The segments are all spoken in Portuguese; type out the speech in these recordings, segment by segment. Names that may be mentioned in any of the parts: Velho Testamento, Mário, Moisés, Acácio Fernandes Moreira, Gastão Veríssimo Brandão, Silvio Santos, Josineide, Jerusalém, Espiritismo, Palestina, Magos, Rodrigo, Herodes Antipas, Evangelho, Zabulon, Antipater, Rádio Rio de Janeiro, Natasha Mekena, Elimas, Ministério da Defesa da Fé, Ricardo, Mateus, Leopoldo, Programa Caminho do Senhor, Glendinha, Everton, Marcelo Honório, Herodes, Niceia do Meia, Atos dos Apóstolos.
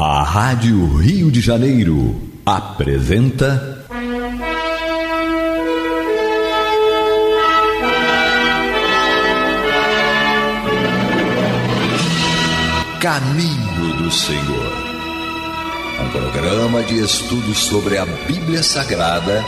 A Rádio Rio de Janeiro apresenta Caminho do Senhor, um programa de estudos sobre a Bíblia Sagrada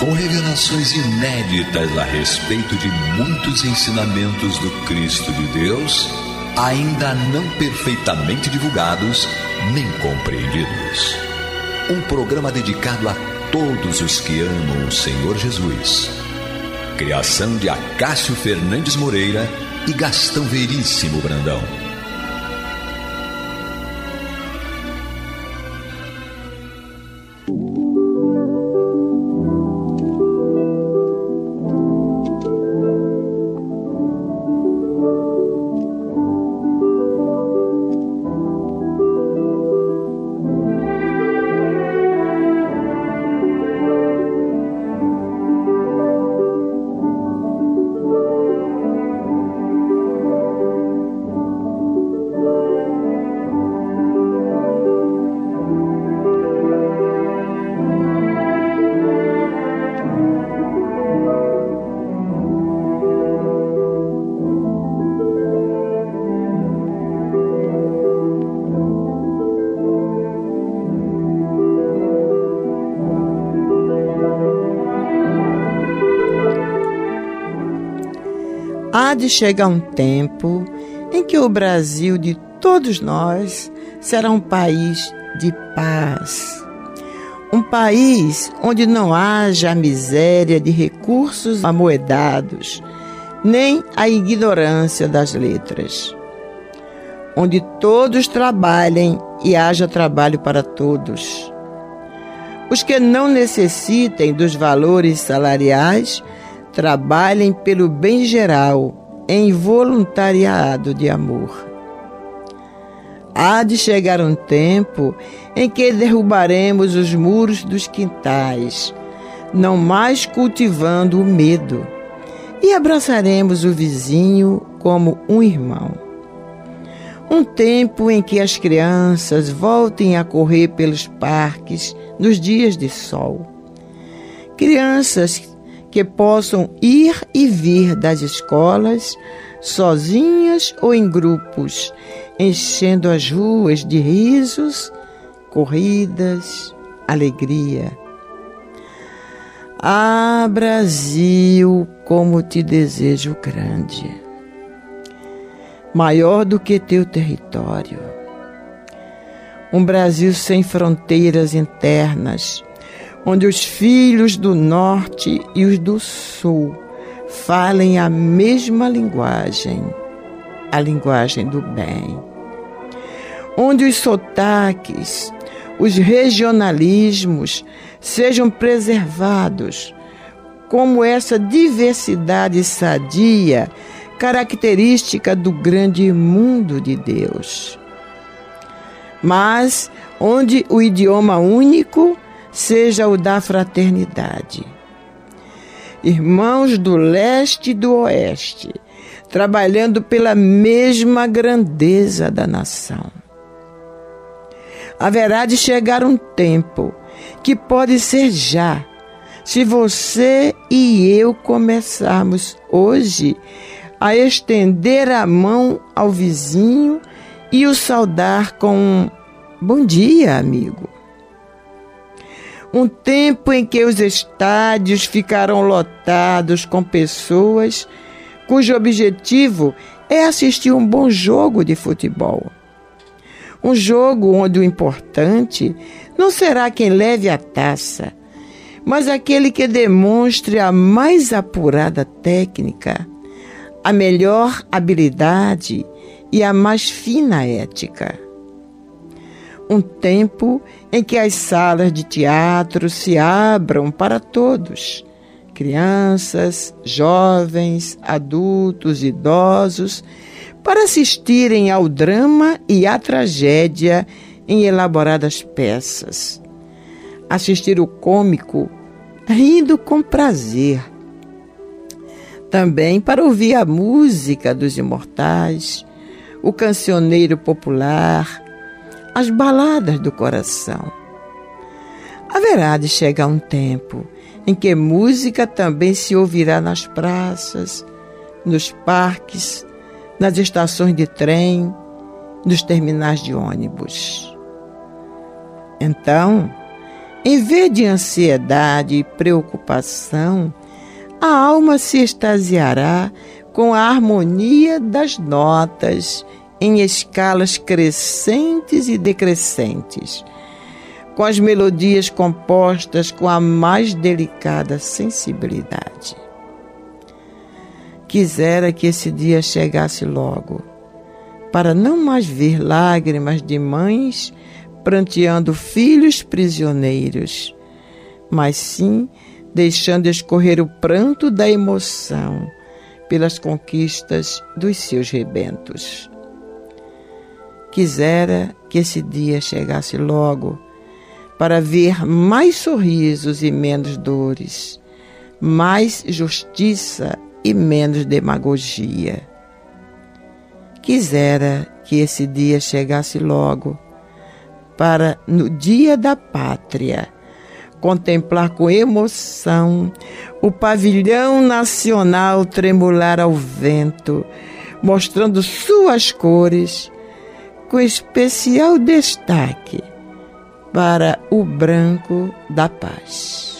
com revelações inéditas a respeito de muitos ensinamentos do Cristo de Deus, ainda não perfeitamente divulgados nem compreendidos. Um programa dedicado a todos os que amam o Senhor Jesus. Criação de Acácio Fernandes Moreira e Gastão Veríssimo Brandão. Há de chegar um tempo em que o Brasil de todos nós será um país de paz. Um país onde não haja a miséria de recursos amoedados, nem a ignorância das letras. Onde todos trabalhem e haja trabalho para todos. Os que não necessitem dos valores salariais trabalhem pelo bem geral, em voluntariado de amor. Há de chegar um tempo em que derrubaremos os muros dos quintais, não mais cultivando o medo, e abraçaremos o vizinho como um irmão. Um tempo em que as crianças voltem a correr pelos parques nos dias de sol. Crianças que possam ir e vir das escolas, sozinhas ou em grupos, enchendo as ruas de risos, corridas, alegria. Ah, Brasil, como te desejo grande, maior do que teu território. Um Brasil sem fronteiras internas, onde os filhos do norte e os do sul falem a mesma linguagem, a linguagem do bem. Onde os sotaques, os regionalismos sejam preservados, como essa diversidade sadia, característica do grande mundo de Deus. Mas onde o idioma único seja o da fraternidade. Irmãos do leste e do oeste, trabalhando pela mesma grandeza da nação. Haverá de chegar um tempo, que pode ser já, se você e eu começarmos hoje a estender a mão ao vizinho e o saudar com um bom dia, amigo. Um tempo em que os estádios ficarão lotados com pessoas cujo objetivo é assistir um bom jogo de futebol. Um jogo onde o importante não será quem leve a taça, mas aquele que demonstre a mais apurada técnica, a melhor habilidade e a mais fina ética. Um tempo em que as salas de teatro se abram para todos, crianças, jovens, adultos, idosos, para assistirem ao drama e à tragédia em elaboradas peças. Assistir o cômico rindo com prazer. Também para ouvir a música dos imortais, o cancioneiro popular, as baladas do coração. Haverá de chegar um tempo em que música também se ouvirá nas praças, nos parques, nas estações de trem, nos terminais de ônibus. Então, em vez de ansiedade e preocupação, a alma se extasiará com a harmonia das notas em escalas crescentes e decrescentes, com as melodias compostas com a mais delicada sensibilidade. Quisera que esse dia chegasse logo, para não mais ver lágrimas de mães pranteando filhos prisioneiros, mas sim deixando escorrer o pranto da emoção pelas conquistas dos seus rebentos. Quisera que esse dia chegasse logo, para ver mais sorrisos e menos dores, mais justiça e menos demagogia. Quisera que esse dia chegasse logo, para, no Dia da Pátria, contemplar com emoção o pavilhão nacional tremular ao vento, mostrando suas cores, com especial destaque para o branco da paz.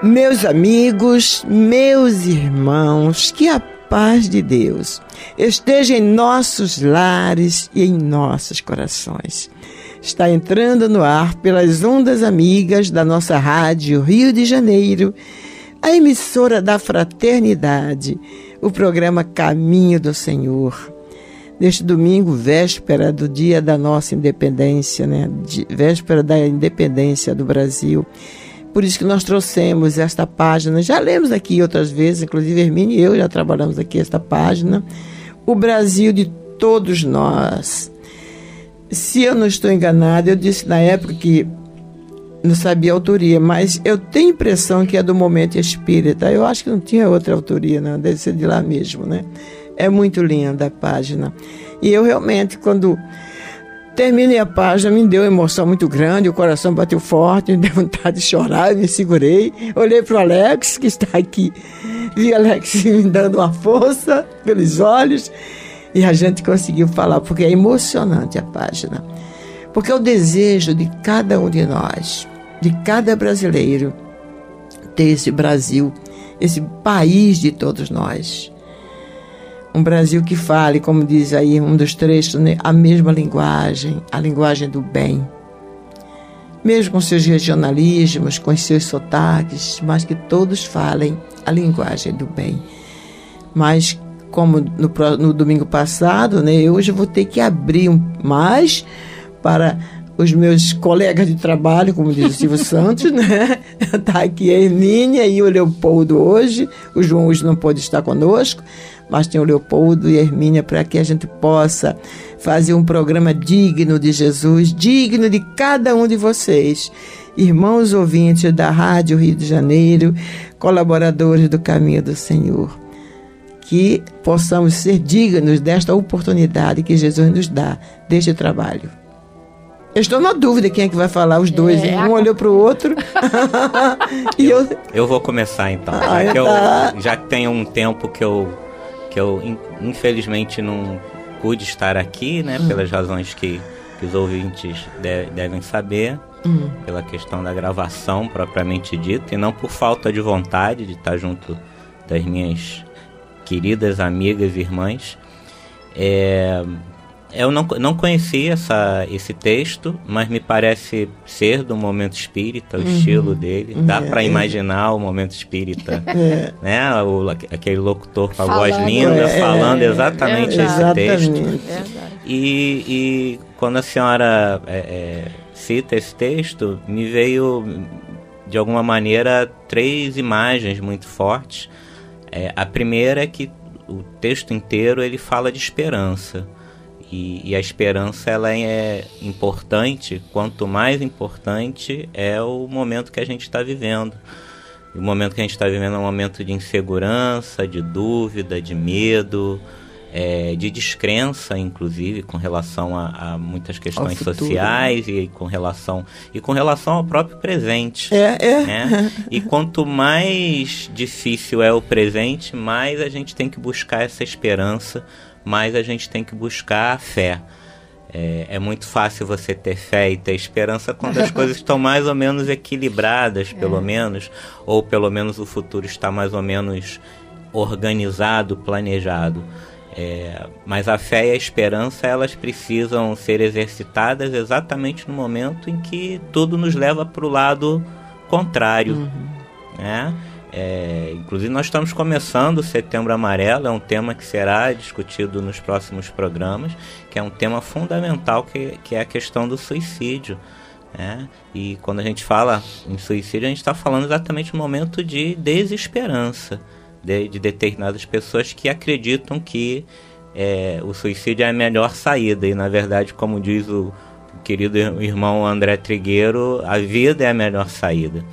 Meus amigos, meus irmãos, que a paz de Deus esteja em nossos lares e em nossos corações. Está entrando no ar pelas ondas amigas da nossa Rádio Rio de Janeiro, a emissora da Fraternidade, o programa Caminho do Senhor. Neste domingo, véspera do dia da nossa independência, véspera da independência do Brasil. Por isso que nós trouxemos esta página, já lemos aqui outras vezes, inclusive Hermine e eu já trabalhamos aqui esta página, o Brasil de todos nós. Se eu não estou enganada, eu disse na época que não sabia a autoria, mas eu tenho a impressão que é do Momento Espírita, eu acho que não tinha outra autoria, não, deve ser de lá mesmo, né? É muito linda a página. E eu realmente, quando terminei a página, me deu uma emoção muito grande, o coração bateu forte, me deu vontade de chorar, eu me segurei, olhei para o Alex, que está aqui, vi o Alex me dando uma força pelos olhos, e a gente conseguiu falar, porque é emocionante a página, porque é o desejo de cada um de nós, de cada brasileiro, ter esse Brasil, esse país de todos nós. Um Brasil que fale, como diz aí um dos trechos, né, a mesma linguagem, a linguagem do bem. Mesmo com seus regionalismos, com seus sotaques, mas que todos falem a linguagem do bem. Mas, como no domingo passado, né, hoje eu vou ter que abrir mais para os meus colegas de trabalho, como diz o Silvio Santos, né? Está aqui a Hermínia e o Leopoldo hoje. O João hoje não pode estar conosco, mas tem o Leopoldo e a Hermínia para que a gente possa fazer um programa digno de Jesus, digno de cada um de vocês, irmãos ouvintes da Rádio Rio de Janeiro, colaboradores do Caminho do Senhor, que possamos ser dignos desta oportunidade que Jesus nos dá, deste trabalho. Eu estou na dúvida quem é que vai falar, os dois. Um olhou para o outro. E eu vou começar então. Já tem um tempo que eu infelizmente não pude estar aqui, né, pelas razões que os ouvintes devem saber, pela questão da gravação propriamente dita, e não por falta de vontade de estar junto das minhas queridas amigas e irmãs. Eu não conhecia esse texto, mas me parece ser do momento espírita, o estilo dele. Dá para imaginar o momento espírita, né? Aquele locutor com a voz linda, falando exatamente esse texto. E quando a senhora cita esse texto, me veio, de alguma maneira, três imagens muito fortes. A primeira é que o texto inteiro ele fala de esperança. E a esperança ela é importante, quanto mais importante é o momento que a gente está vivendo. E o momento que a gente está vivendo é um momento de insegurança, de dúvida, de medo, de descrença, inclusive, com relação a muitas questões sociais e com relação ao próprio presente. Né? E quanto mais difícil é o presente, mais a gente tem que buscar essa esperança, mas a gente tem que buscar a fé. É muito fácil você ter fé e ter esperança quando as coisas estão mais ou menos equilibradas, pelo menos, ou pelo menos o futuro está mais ou menos organizado, planejado. Mas a fé e a esperança, elas precisam ser exercitadas exatamente no momento em que tudo nos leva para o lado contrário, né? Inclusive nós estamos começando o Setembro Amarelo, é um tema que será discutido nos próximos programas, que é um tema fundamental, que é a questão do suicídio, né? E quando a gente fala em suicídio, a gente está falando exatamente no momento de desesperança de determinadas pessoas que acreditam que o suicídio é a melhor saída, e na verdade, como diz o querido irmão André Trigueiro, a vida é a melhor saída.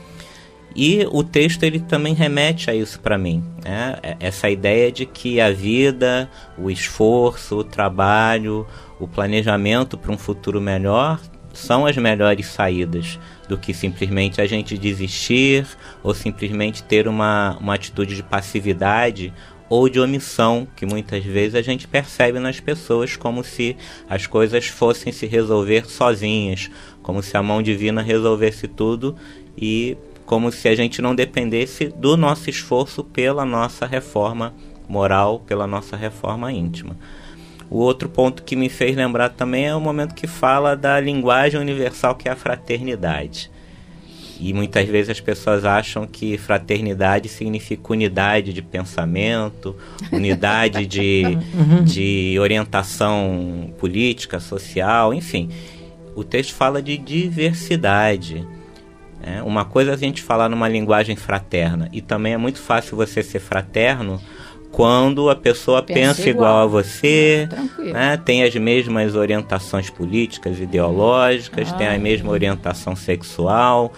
E o texto ele também remete a isso para mim, né? Essa ideia de que a vida, o esforço, o trabalho, o planejamento para um futuro melhor são as melhores saídas do que simplesmente a gente desistir ou simplesmente ter uma atitude de passividade ou de omissão, que muitas vezes a gente percebe nas pessoas, como se as coisas fossem se resolver sozinhas, como se a mão divina resolvesse tudo e como se a gente não dependesse do nosso esforço pela nossa reforma moral, pela nossa reforma íntima. O outro ponto que me fez lembrar também é o momento que fala da linguagem universal, que é a fraternidade. E muitas vezes as pessoas acham que fraternidade significa unidade de pensamento, unidade de orientação política, social, enfim. O texto fala de diversidade. Uma coisa é a gente falar numa linguagem fraterna, e também é muito fácil você ser fraterno quando a pessoa pensa igual a você, né? Tem as mesmas orientações políticas, ideológicas, tem a mesma orientação sexual,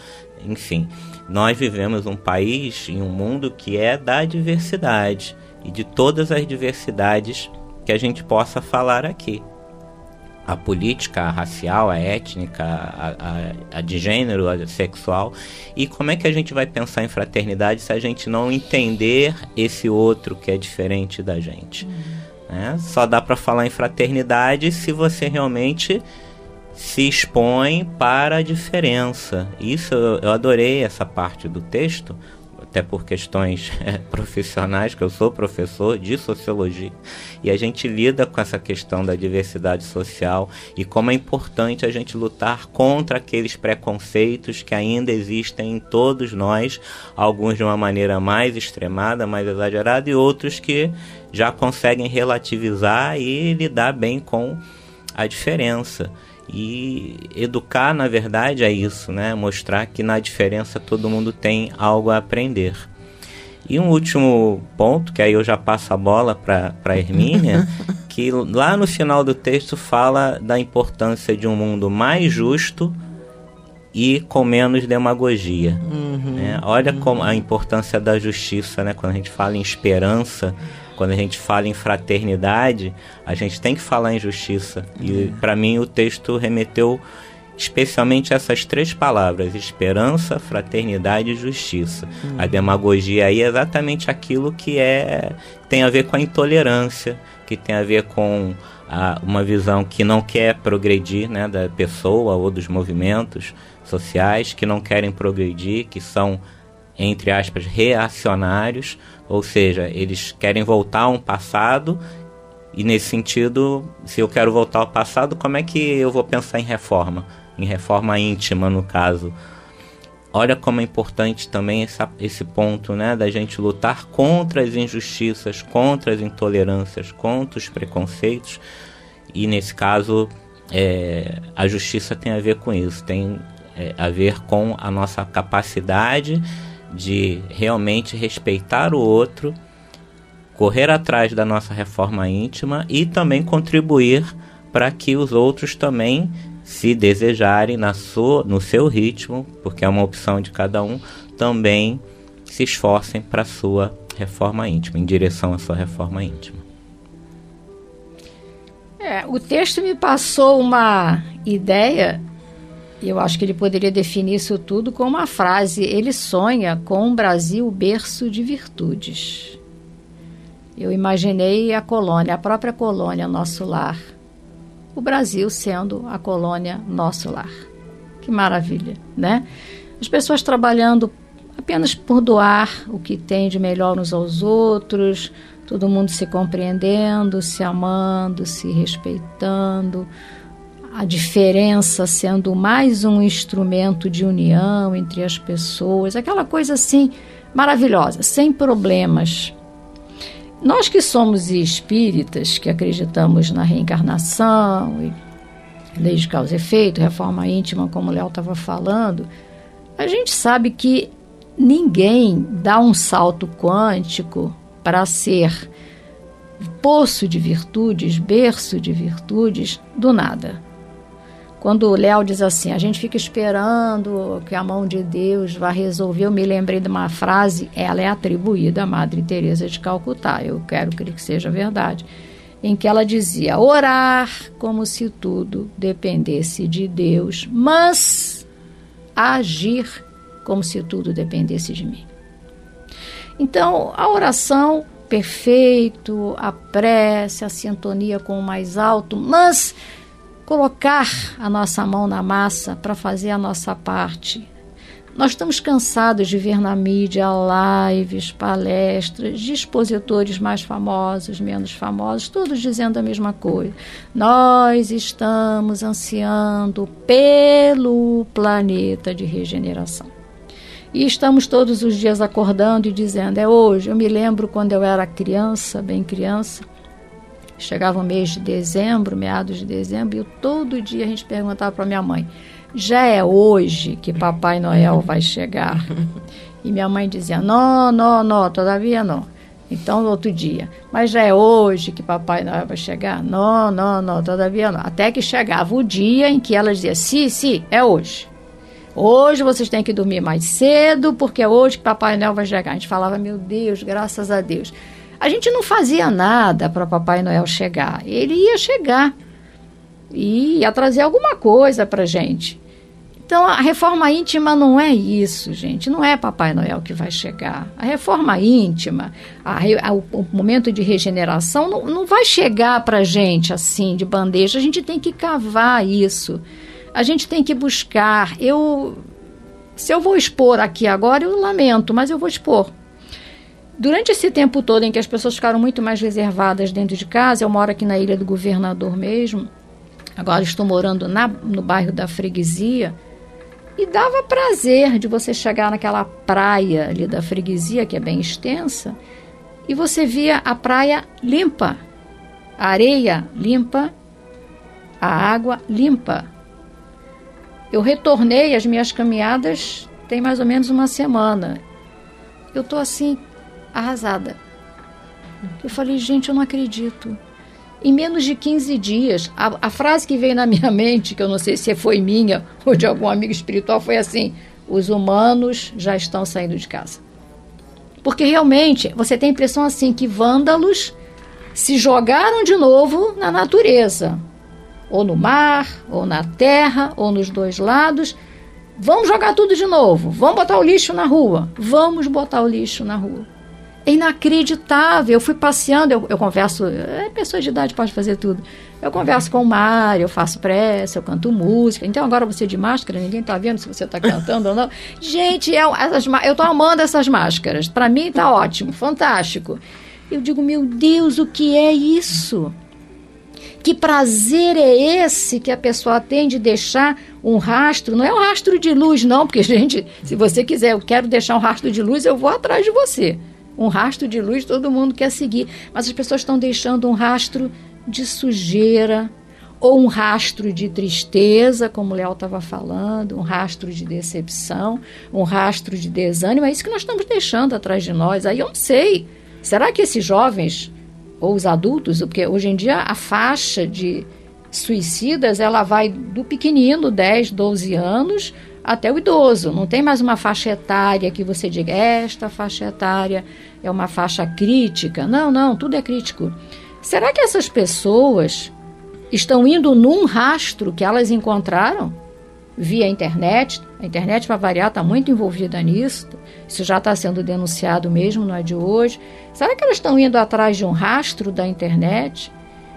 enfim. Nós vivemos um país e um mundo que é da diversidade, e de todas as diversidades que a gente possa falar aqui. A política, a racial, a étnica, a de gênero, a sexual. E como é que a gente vai pensar em fraternidade se a gente não entender esse outro que é diferente da gente? Só dá para falar em fraternidade se você realmente se expõe para a diferença. Isso, eu adorei essa parte do texto, até por questões profissionais, que eu sou professor de sociologia, e a gente lida com essa questão da diversidade social e como é importante a gente lutar contra aqueles preconceitos que ainda existem em todos nós, alguns de uma maneira mais extremada, mais exagerada, e outros que já conseguem relativizar e lidar bem com a diferença. E educar, na verdade, é isso, né? Mostrar que na diferença todo mundo tem algo a aprender. E um último ponto, que aí eu já passo a bola para a Hermínia, que lá no final do texto fala da importância de um mundo mais justo e com menos demagogia. Né? Olha como a importância da justiça, né? Quando a gente fala em esperança, quando a gente fala em fraternidade, a gente tem que falar em justiça. E para mim o texto remeteu especialmente a essas três palavras: esperança, fraternidade e justiça. A demagogia aí é exatamente aquilo que tem a ver com a intolerância, que tem a ver com uma visão que não quer progredir, né, da pessoa ou dos movimentos sociais, que não querem progredir, que são, entre aspas, reacionários, ou seja, eles querem voltar a um passado E nesse sentido, se eu quero voltar ao passado, como é que eu vou pensar em reforma? Em reforma íntima, no caso. Olha como é importante também esse ponto, né, da gente lutar contra as injustiças, contra as intolerâncias, contra os preconceitos. E nesse caso, a justiça tem a ver com isso, tem a ver com a nossa capacidade de realmente respeitar o outro, correr atrás da nossa reforma íntima e também contribuir para que os outros também, se desejarem no seu ritmo, porque é uma opção de cada um, também se esforcem para a sua reforma íntima, em direção à sua reforma íntima. O texto me passou uma ideia, e eu acho que ele poderia definir isso tudo com uma frase: ele sonha com um Brasil berço de virtudes. Eu imaginei a colônia, a própria colônia, nosso lar. O Brasil sendo a colônia, nosso lar. Que maravilha, né? As pessoas trabalhando apenas por doar o que tem de melhor uns aos outros, todo mundo se compreendendo, se amando, se respeitando, a diferença sendo mais um instrumento de união entre as pessoas, aquela coisa assim maravilhosa, sem problemas. Nós que somos espíritas, que acreditamos na reencarnação, lei de causa e efeito, reforma íntima, como o Léo estava falando, a gente sabe que ninguém dá um salto quântico para ser poço de virtudes, berço de virtudes, do nada. Quando o Léo diz assim, a gente fica esperando que a mão de Deus vá resolver, eu me lembrei de uma frase, ela é atribuída à Madre Teresa de Calcutá, eu quero crer que seja verdade, em que ela dizia, orar como se tudo dependesse de Deus, mas agir como se tudo dependesse de mim. Então, a oração, perfeito, a prece, a sintonia com o mais alto, mas colocar a nossa mão na massa para fazer a nossa parte. Nós estamos cansados de ver na mídia lives, palestras, de expositores mais famosos, menos famosos, todos dizendo a mesma coisa. Nós estamos ansiando pelo planeta de regeneração. E estamos todos os dias acordando e dizendo, é hoje. Eu me lembro quando eu era criança, bem criança, chegava o mês de dezembro, meados de dezembro, e todo dia a gente perguntava para minha mãe, já é hoje que Papai Noel vai chegar? E minha mãe dizia, não, não, não, todavia não. Então, no outro dia, mas já é hoje que Papai Noel vai chegar? Não, não, não, todavia não. Até que chegava o dia em que ela dizia, sim, sim, é hoje. Hoje vocês têm que dormir mais cedo, porque é hoje que Papai Noel vai chegar. A gente falava, meu Deus, graças a Deus. A gente não fazia nada para Papai Noel chegar. Ele ia chegar e ia trazer alguma coisa para a gente. Então, a reforma íntima não é isso, gente. Não é Papai Noel que vai chegar. A reforma íntima, o momento de regeneração, não vai chegar para a gente assim, de bandeja. A gente tem que cavar isso. A gente tem que buscar. Se eu vou expor aqui agora, eu lamento, mas eu vou expor. Durante esse tempo todo em que as pessoas ficaram muito mais reservadas dentro de casa, eu moro aqui na Ilha do Governador mesmo, agora estou morando no bairro da Freguesia, e dava prazer de você chegar naquela praia ali da Freguesia, que é bem extensa, e você via a praia limpa, a areia limpa, a água limpa. Eu retornei às minhas caminhadas tem mais ou menos uma semana. Eu estou assim, arrasada. Eu falei, gente, eu não acredito. Em menos de 15 dias, a frase que veio na minha mente, que eu não sei se foi minha ou de algum amigo espiritual, foi assim, os humanos já estão saindo de casa. Porque realmente, você tem a impressão assim, que vândalos se jogaram de novo na natureza. Ou no mar, ou na terra, ou nos dois lados. Vamos jogar tudo de novo. Vamos botar o lixo na rua. Vamos botar o lixo na rua. É inacreditável, eu fui passeando, eu converso, pessoa de idade pode fazer tudo, eu converso com o Mário, eu faço prece, eu canto música, então agora você de máscara, ninguém está vendo se você está cantando ou não, gente, eu estou amando essas máscaras, para mim está ótimo, fantástico, Eu digo, meu Deus, o que é isso? Que prazer é esse que a pessoa tem de deixar um rastro? Não é um rastro de luz, não, porque, gente, se você quiser, eu quero deixar um rastro de luz, eu vou atrás de você. Um rastro de luz, todo mundo quer seguir. Mas as pessoas estão deixando um rastro de sujeira, ou um rastro de tristeza, como o Léo estava falando, um rastro de decepção, um rastro de desânimo. É isso que nós estamos deixando atrás de nós. Aí eu não sei, será que esses jovens, ou os adultos, porque hoje em dia a faixa de suicidas, ela vai do pequenino, 10, 12 anos, até o idoso. Não tem mais uma faixa etária que você diga, esta faixa etária é uma faixa crítica. Não, não, tudo é crítico. Será que essas pessoas estão indo num rastro que elas encontraram via internet? A internet, para variar, está muito envolvida nisso. Isso já está sendo denunciado mesmo, não é de hoje. Será que elas estão indo atrás de um rastro da internet?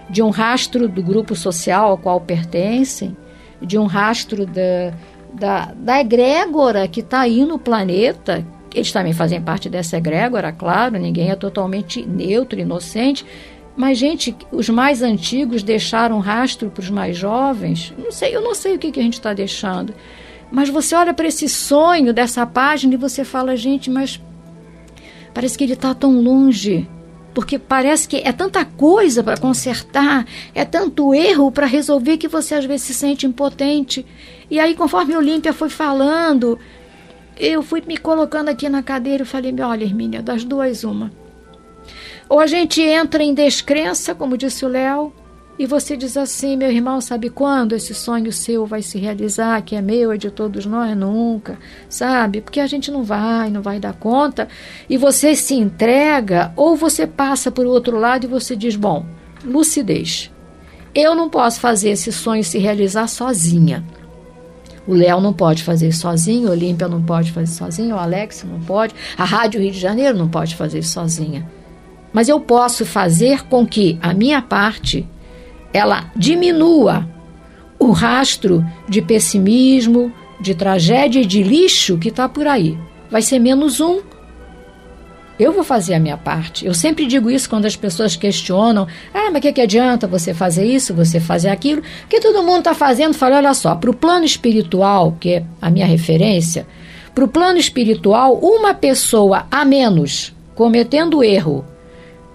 De um rastro do grupo social ao qual pertencem? De um rastro da egrégora que está aí no planeta? Eles também fazem parte dessa egrégora, claro. Ninguém é totalmente neutro, inocente. Mas, gente, os mais antigos deixaram rastro para os mais jovens? Não sei, eu não sei o que a gente está deixando. Mas você olha para esse sonho dessa página e você fala, gente, mas parece que ele está tão longe. Porque parece que é tanta coisa para consertar, é tanto erro para resolver que você às vezes se sente impotente. E aí, conforme a Olímpia foi falando, eu fui me colocando aqui na cadeira e falei, olha, Hermínia, das duas, uma. Ou a gente entra em descrença, como disse o Léo, e você diz assim, meu irmão, sabe quando esse sonho seu vai se realizar, que é meu, é de todos nós, nunca, sabe? Porque a gente não vai dar conta, e você se entrega, ou você passa por outro lado e você diz, bom, lucidez, eu não posso fazer esse sonho se realizar sozinha. O Léo não pode fazer sozinho, a Olímpia não pode fazer sozinha, o Alex não pode, a Rádio Rio de Janeiro não pode fazer sozinha. Mas eu posso fazer com que a minha parte, ela diminua o rastro de pessimismo, de tragédia e de lixo que está por aí. Vai ser menos um. Eu vou fazer a minha parte. Eu sempre digo isso quando as pessoas questionam. Ah, mas o que adianta você fazer isso, você fazer aquilo? Porque todo mundo está fazendo. Fala, olha só, para o plano espiritual, que é a minha referência, para o plano espiritual, uma pessoa a menos cometendo erro,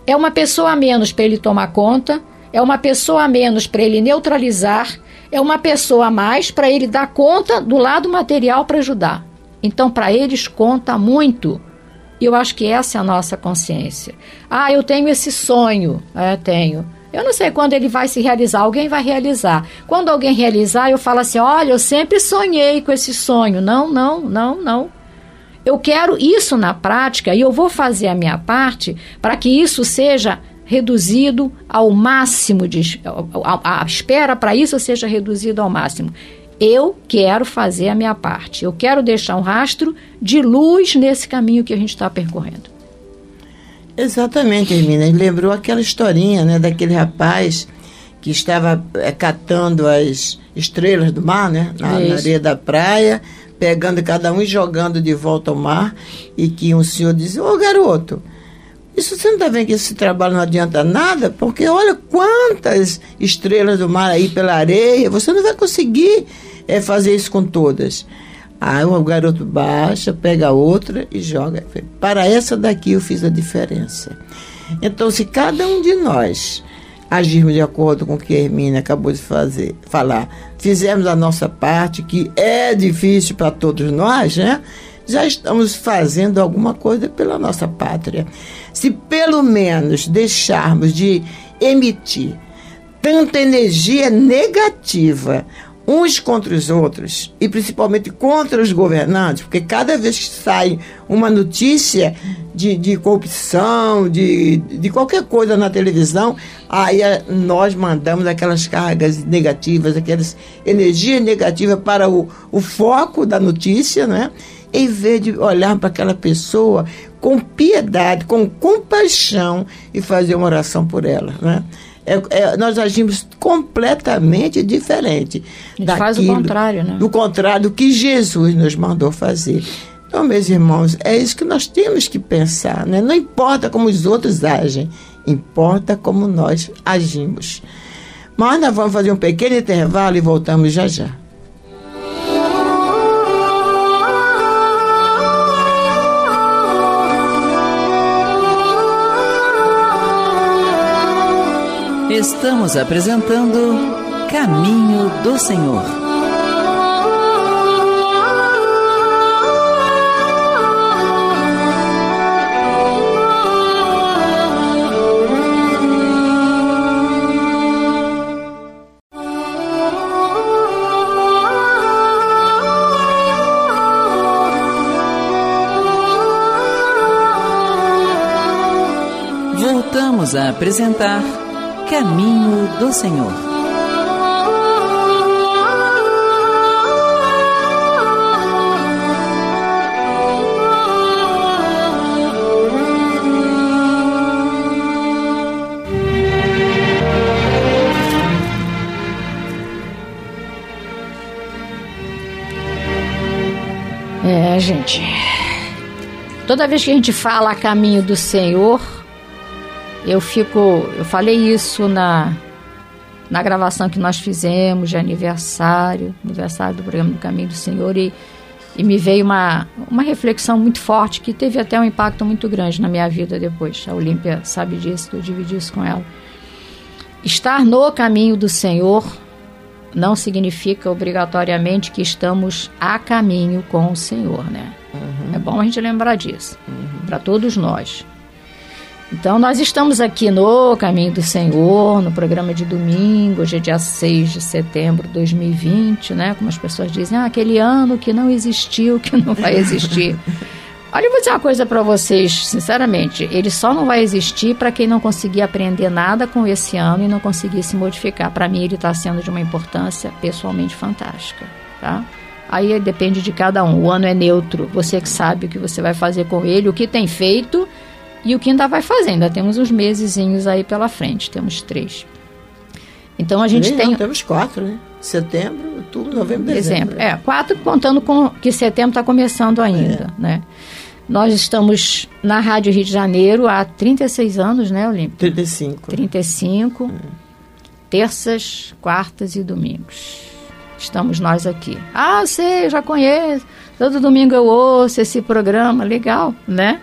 é uma pessoa a menos para ele tomar conta, é uma pessoa a menos para ele neutralizar, é uma pessoa a mais para ele dar conta do lado material para ajudar. Então, para eles, conta muito. E eu acho que essa é a nossa consciência. Ah, eu tenho esse sonho. É, tenho. Eu não sei quando ele vai se realizar, alguém vai realizar. Quando alguém realizar, eu falo assim, olha, eu sempre sonhei com esse sonho. Não. Eu quero isso na prática e eu vou fazer a minha parte para que isso seja reduzido ao máximo, a espera para isso seja reduzida ao máximo. Eu quero fazer a minha parte. Eu quero deixar um rastro de luz nesse caminho que a gente está percorrendo. Exatamente, Hermínia. Lembrou aquela historinha, né, daquele rapaz que estava catando as estrelas do mar, né, na areia da praia, pegando cada um e jogando de volta ao mar, e que um senhor dizia, ô garoto, isso você não está vendo que esse trabalho não adianta nada? Porque olha quantas estrelas do mar aí pela areia, você não vai conseguir fazer isso com todas. Aí o garoto baixa, pega outra e joga. Para essa daqui eu fiz a diferença. Então, se cada um de nós agirmos de acordo com o que a Hermínia acabou de falar, fizermos a nossa parte, que é difícil para todos nós, né? Já estamos fazendo alguma coisa pela nossa pátria. Se pelo menos deixarmos de emitir tanta energia negativa uns contra os outros, e principalmente contra os governantes, porque cada vez que sai uma notícia de corrupção, de qualquer coisa na televisão, aí nós mandamos aquelas cargas negativas, aquelas energias negativas para o foco da notícia, né? Em vez de olhar para aquela pessoa com piedade, com compaixão e fazer uma oração por ela, né? Nós agimos completamente diferente. A gente faz o contrário, né? Do contrário do que Jesus nos mandou fazer. Então, meus irmãos, é isso que nós temos que pensar, né? Não importa como os outros agem, importa como nós agimos. Mas nós vamos fazer um pequeno intervalo e voltamos já já. Estamos apresentando Caminho do Senhor. Voltamos a apresentar Caminho do Senhor. É, gente. Toda vez que a gente fala Caminho do Senhor, eu falei isso na gravação que nós fizemos de aniversário do programa do Caminho do Senhor, e me veio uma reflexão muito forte, que teve até um impacto muito grande na minha vida depois. A Olímpia sabe disso, eu dividi isso com ela. Estar no caminho do Senhor não significa obrigatoriamente que estamos a caminho com o Senhor, né? Uhum. É bom a gente lembrar disso, para todos nós. Então, nós estamos aqui no Caminho do Senhor, no programa de domingo, hoje é dia 6 de setembro de 2020, né? Como as pessoas dizem, aquele ano que não existiu, que não vai existir. Olha, eu vou dizer uma coisa para vocês, sinceramente, ele só não vai existir para quem não conseguir aprender nada com esse ano e não conseguir se modificar. Para mim, ele está sendo de uma importância pessoalmente fantástica, tá? Aí depende de cada um, o ano é neutro, você que sabe o que você vai fazer com ele, o que tem feito... E o que ainda vai fazer, ainda temos uns mesezinhos aí pela frente, temos 3. Então a gente tem... Não, temos 4, né? Setembro, outubro, novembro, dezembro. É, 4 contando com que setembro está começando ainda, né? Nós estamos na Rádio Rio de Janeiro há 36 anos, né, Olímpia? 35. Terças, quartas e domingos. Estamos nós aqui. Ah, sei, já conheço. Todo domingo eu ouço esse programa, legal, né?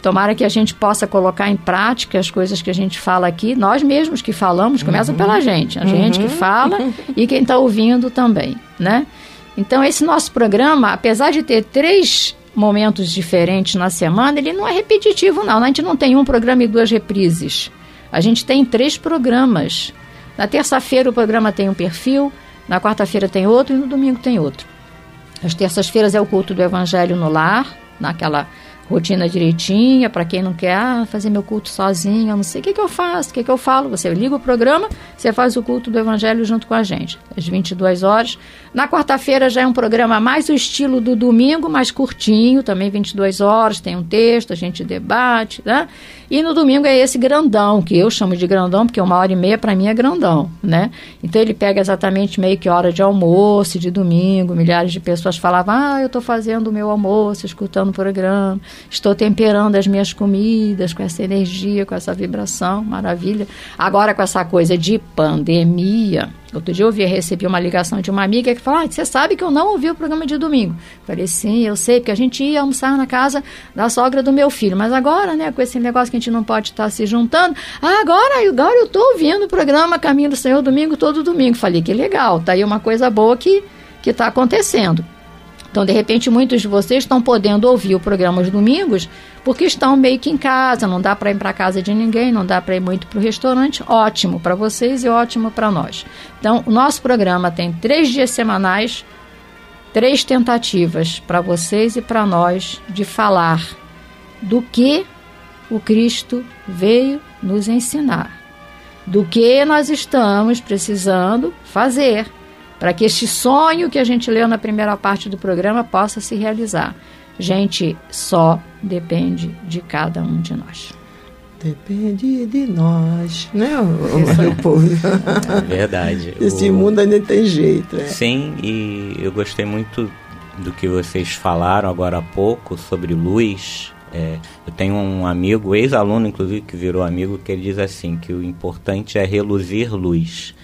Tomara que a gente possa colocar em prática as coisas que a gente fala aqui, nós mesmos que falamos, começa pela gente, a gente que fala e quem está ouvindo também, né? Então, esse nosso programa, apesar de ter 3 momentos diferentes na semana, ele não é repetitivo, não. A gente não tem um programa e 2 reprises. A gente tem 3 programas. Na terça-feira o programa tem um perfil, na quarta-feira tem outro e no domingo tem outro. As terças-feiras é o culto do Evangelho no lar, naquela... rotina direitinha, para quem não quer fazer meu culto sozinho, eu não sei o que eu faço, o que eu falo, você liga o programa, você faz o culto do Evangelho junto com a gente, às 22 horas. Na quarta-feira já é um programa mais o estilo do domingo, mais curtinho, também 22 horas, tem um texto, a gente debate, né? E no domingo é esse grandão, que eu chamo de grandão, porque 1h30 para mim é grandão, né? Então ele pega exatamente meio que hora de almoço, de domingo, milhares de pessoas falavam, eu estou fazendo o meu almoço, escutando o programa. Estou temperando as minhas comidas com essa energia, com essa vibração, maravilha. Agora com essa coisa de pandemia. Outro dia recebi uma ligação de uma amiga que falou, você sabe que eu não ouvi o programa de domingo. Falei, sim, eu sei, porque a gente ia almoçar na casa da sogra do meu filho. Mas agora, né, com esse negócio que a gente não pode estar se juntando, agora eu estou ouvindo o programa Caminho do Senhor domingo, todo domingo. Falei, que legal, tá aí uma coisa boa que está acontecendo. Então, de repente, muitos de vocês estão podendo ouvir o programa aos domingos porque estão meio que em casa, não dá para ir para casa de ninguém, não dá para ir muito para o restaurante. Ótimo para vocês e ótimo para nós. Então, o nosso programa tem 3 dias semanais, 3 tentativas para vocês e para nós de falar do que o Cristo veio nos ensinar, do que nós estamos precisando fazer, para que este sonho que a gente leu na primeira parte do programa possa se realizar. Gente, só depende de cada um de nós. Depende de nós, né, meu povo? Verdade. Esse mundo ainda tem jeito. É. Sim, e eu gostei muito do que vocês falaram agora há pouco sobre luz. Eu tenho um amigo, ex-aluno inclusive, que virou amigo, que ele diz assim, que o importante é reluzir luz.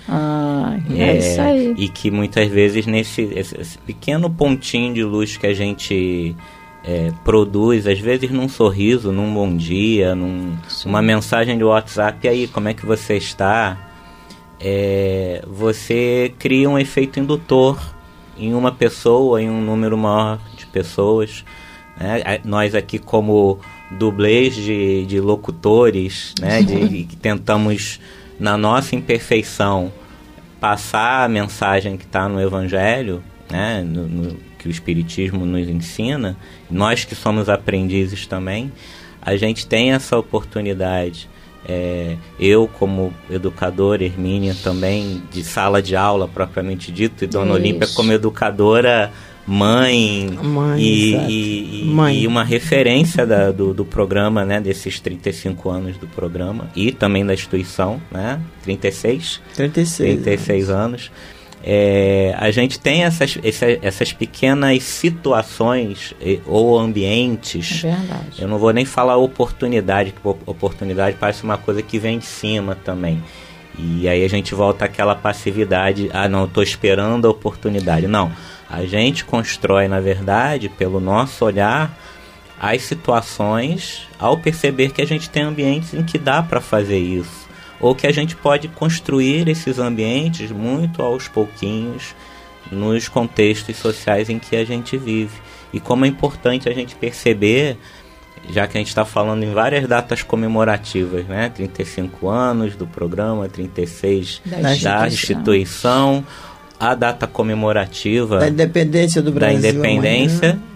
É isso aí. E que muitas vezes esse pequeno pontinho de luz que a gente produz, às vezes num sorriso, num bom dia, numa mensagem de WhatsApp, e aí, como é que você está? Você cria um efeito indutor em uma pessoa, em um número maior de pessoas. Nós aqui como dublês de locutores, né, que tentamos na nossa imperfeição passar a mensagem que está no Evangelho, né, que o Espiritismo nos ensina, nós que somos aprendizes também, a gente tem essa oportunidade, eu como educador, Hermínia também, de sala de aula propriamente dito, e Dona Olímpia como educadora, Mãe e uma referência do programa, né, desses 35 anos do programa e também da instituição, né, 36 anos. A gente tem essas pequenas situações ou ambientes. É verdade. Eu não vou nem falar oportunidade, que oportunidade parece uma coisa que vem de cima também. E aí a gente volta àquela passividade, não, estou esperando a oportunidade. Não, a gente constrói, na verdade, pelo nosso olhar, as situações ao perceber que a gente tem ambientes em que dá para fazer isso. Ou que a gente pode construir esses ambientes muito aos pouquinhos nos contextos sociais em que a gente vive. E como é importante a gente perceber, já que a gente está falando em várias datas comemorativas, né? 35 anos do programa, 36 da instituição, a data comemorativa da independência do Brasil,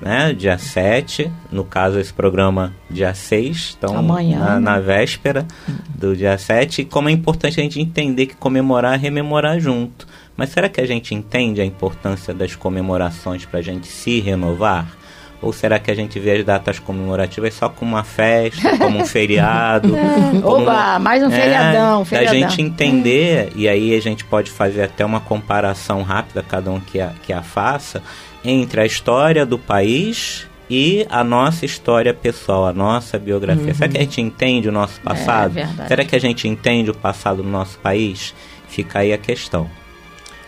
né? Dia 7, no caso esse programa dia 6, então amanhã, na véspera do dia 7, e como é importante a gente entender que comemorar é rememorar junto. Mas será que a gente entende a importância das comemorações para a gente se renovar? Ou será que a gente vê as datas comemorativas só como uma festa, como um feriado? Oba, mais um feriadão, feriadão. Da gente entender, e aí a gente pode fazer até uma comparação rápida, cada um que a faça, entre a história do país e a nossa história pessoal, a nossa biografia. Uhum. Será que a gente entende o nosso passado? Será que a gente entende o passado do nosso país? Fica aí a questão.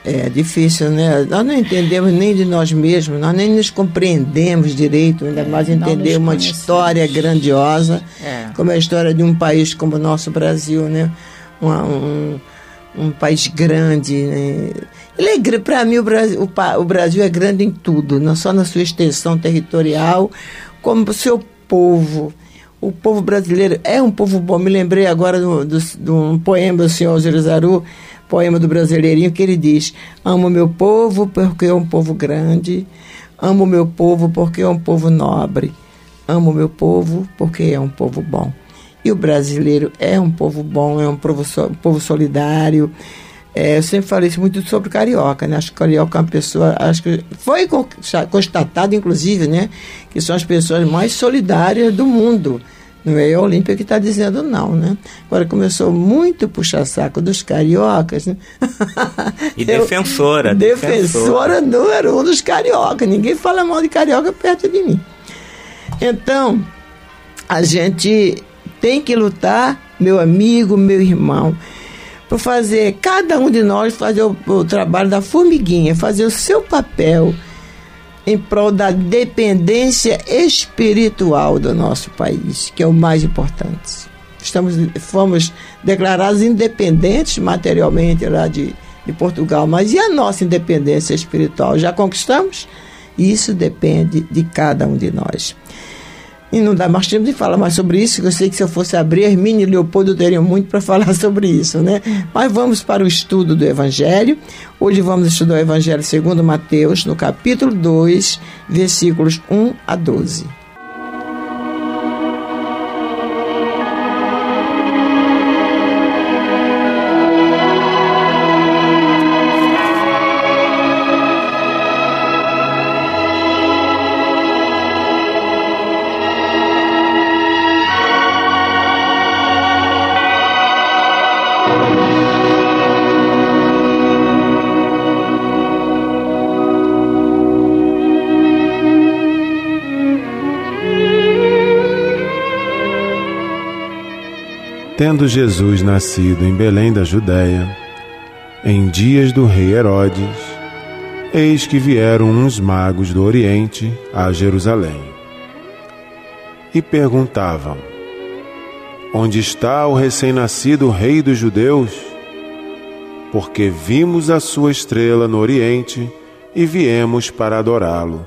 É difícil, né? Nós não entendemos nem de nós mesmos, nós nem nos compreendemos direito, ainda mais entender uma história grandiosa, como a história de um país como o nosso Brasil, né? Um país grande, né? Para mim, o Brasil é grande em tudo, não só na sua extensão territorial, como o seu povo. O povo brasileiro é um povo bom. Me lembrei agora de um poema do senhor Zurizaru, poema do Brasileirinho, que ele diz: amo meu povo porque é um povo grande, amo meu povo porque é um povo nobre, amo meu povo porque é um povo bom. E o brasileiro é um povo bom, é um povo solidário. Eu sempre falei isso muito sobre o carioca, né? Acho que o carioca é uma pessoa, acho que foi constatado, inclusive, né, que são as pessoas mais solidárias do mundo. Não é a Olímpia que está dizendo não, né? Agora começou muito puxa-saco dos cariocas, né? E defensora. Defensora número um dos cariocas. Ninguém fala mal de carioca perto de mim. Então, a gente tem que lutar, meu amigo, meu irmão, para fazer, cada um de nós, fazer o trabalho da formiguinha, fazer o seu papel em prol da dependência espiritual do nosso país, que é o mais importante. Fomos declarados independentes materialmente lá de Portugal, mas e a nossa independência espiritual? Já conquistamos? Isso depende de cada um de nós. E não dá mais tempo de falar mais sobre isso, que eu sei que se eu fosse abrir, Hermine e Leopoldo teriam muito para falar sobre isso, né? Mas vamos para o estudo do Evangelho. Hoje vamos estudar o Evangelho segundo Mateus, no capítulo 2, versículos 1 a 12. Tendo Jesus nascido em Belém da Judéia, em dias do rei Herodes, eis que vieram uns magos do Oriente a Jerusalém e perguntavam: onde está o recém-nascido rei dos judeus? Porque vimos a sua estrela no Oriente e viemos para adorá-lo.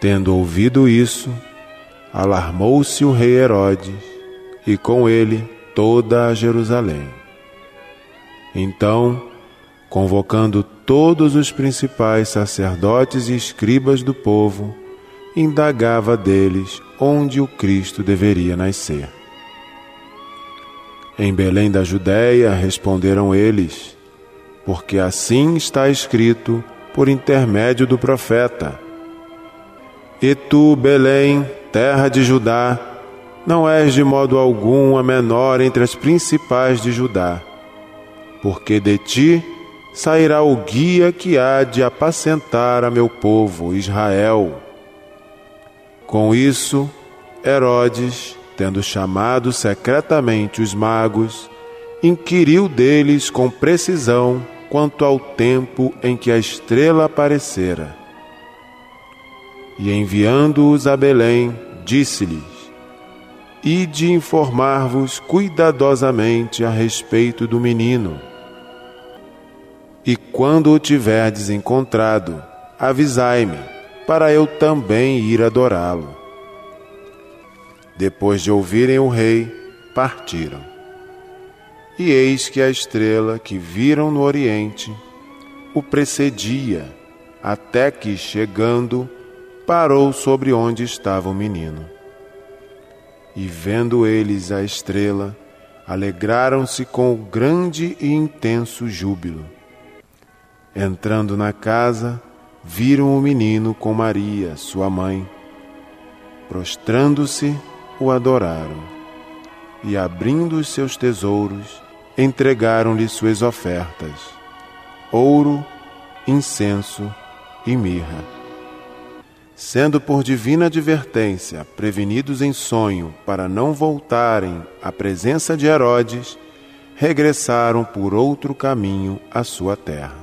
Tendo ouvido isso, alarmou-se o rei Herodes e com ele toda a Jerusalém. Então, convocando todos os principais sacerdotes e escribas do povo, indagava deles onde o Cristo deveria nascer. Em Belém da Judéia, responderam eles, porque assim está escrito por intermédio do profeta: e tu, Belém, terra de Judá, não és de modo algum a menor entre as principais de Judá, porque de ti sairá o guia que há de apacentar a meu povo Israel. Com isso, Herodes, tendo chamado secretamente os magos, inquiriu deles com precisão quanto ao tempo em que a estrela aparecera. E enviando-os a Belém, disse-lhes: ide informar-vos cuidadosamente a respeito do menino. E quando o tiverdes encontrado, avisai-me, para eu também ir adorá-lo. Depois de ouvirem o rei, partiram. E eis que a estrela que viram no Oriente o precedia, até que, chegando, parou sobre onde estava o menino. E vendo eles a estrela, alegraram-se com grande e intenso júbilo. Entrando na casa, viram o menino com Maria, sua mãe. Prostrando-se, o adoraram. E abrindo os seus tesouros, entregaram-lhe suas ofertas: ouro, incenso e mirra. Sendo por divina advertência prevenidos em sonho para não voltarem à presença de Herodes, regressaram por outro caminho à sua terra.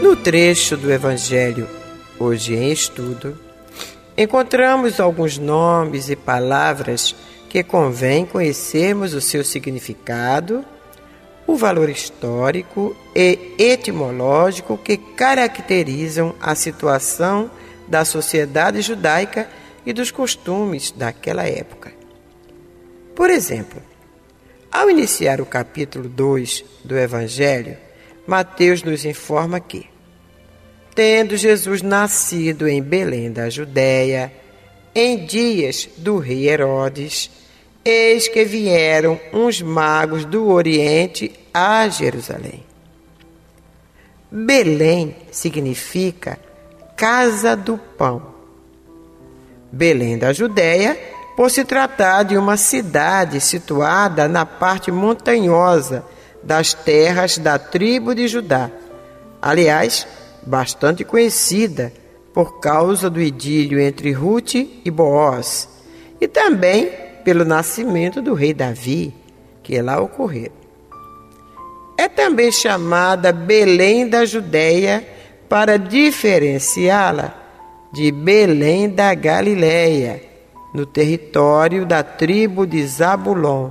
No trecho do Evangelho, hoje em estudo, encontramos alguns nomes e palavras que convém conhecermos o seu significado, o valor histórico e etimológico que caracterizam a situação da sociedade judaica e dos costumes daquela época. Por exemplo, ao iniciar o capítulo 2 do Evangelho, Mateus nos informa que, tendo Jesus nascido em Belém da Judéia, em dias do rei Herodes, eis que vieram uns magos do Oriente a Jerusalém. Belém significa casa do pão. Belém da Judéia, por se tratar de uma cidade situada na parte montanhosa das terras da tribo de Judá. Aliás, bastante conhecida por causa do idílio entre Rute e Booz, e também pelo nascimento do rei Davi, que lá ocorreu. É também chamada Belém da Judéia para diferenciá-la de Belém da Galileia, no território da tribo de Zabulon.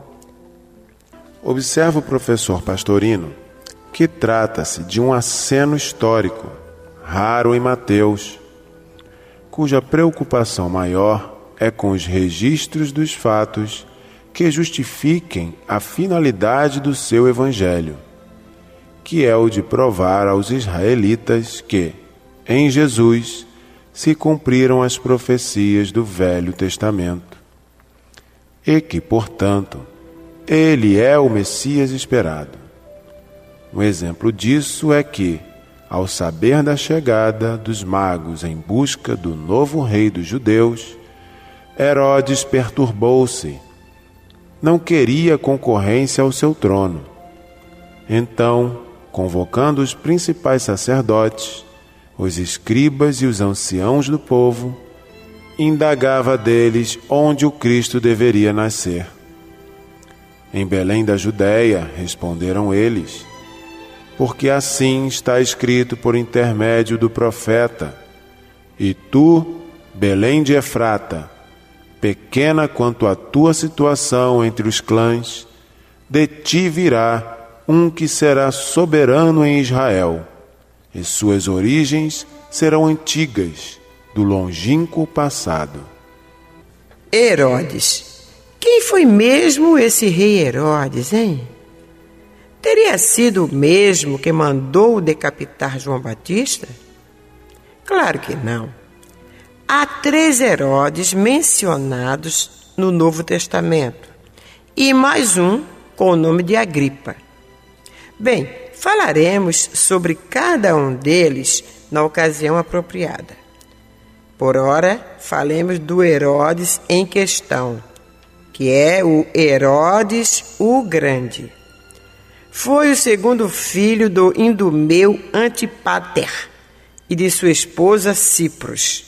Observa o professor Pastorino que trata-se de um aceno histórico raro em Mateus, cuja preocupação maior é com os registros dos fatos que justifiquem a finalidade do seu evangelho, que é o de provar aos israelitas que, em Jesus, se cumpriram as profecias do Velho Testamento, e que, portanto, ele é o Messias esperado. Um exemplo disso é que, ao saber da chegada dos magos em busca do novo rei dos judeus, Herodes perturbou-se, não queria concorrência ao seu trono. Então, convocando os principais sacerdotes, os escribas e os anciãos do povo, indagava deles onde o Cristo deveria nascer. Em Belém da Judéia, responderam eles, porque assim está escrito por intermédio do profeta: E tu, Belém de Efrata, pequena quanto a tua situação entre os clãs, de ti virá um que será soberano em Israel, e suas origens serão antigas, do longínquo passado. Herodes. Quem foi mesmo esse rei Herodes, hein? Teria sido o mesmo que mandou decapitar João Batista? Claro que não. Há 3 Herodes mencionados no Novo Testamento e mais um com o nome de Agripa. Bem, falaremos sobre cada um deles na ocasião apropriada. Por ora, falemos do Herodes em questão, que é o Herodes o Grande. Foi o 2º filho do Indumeu Antipater e de sua esposa Cipros.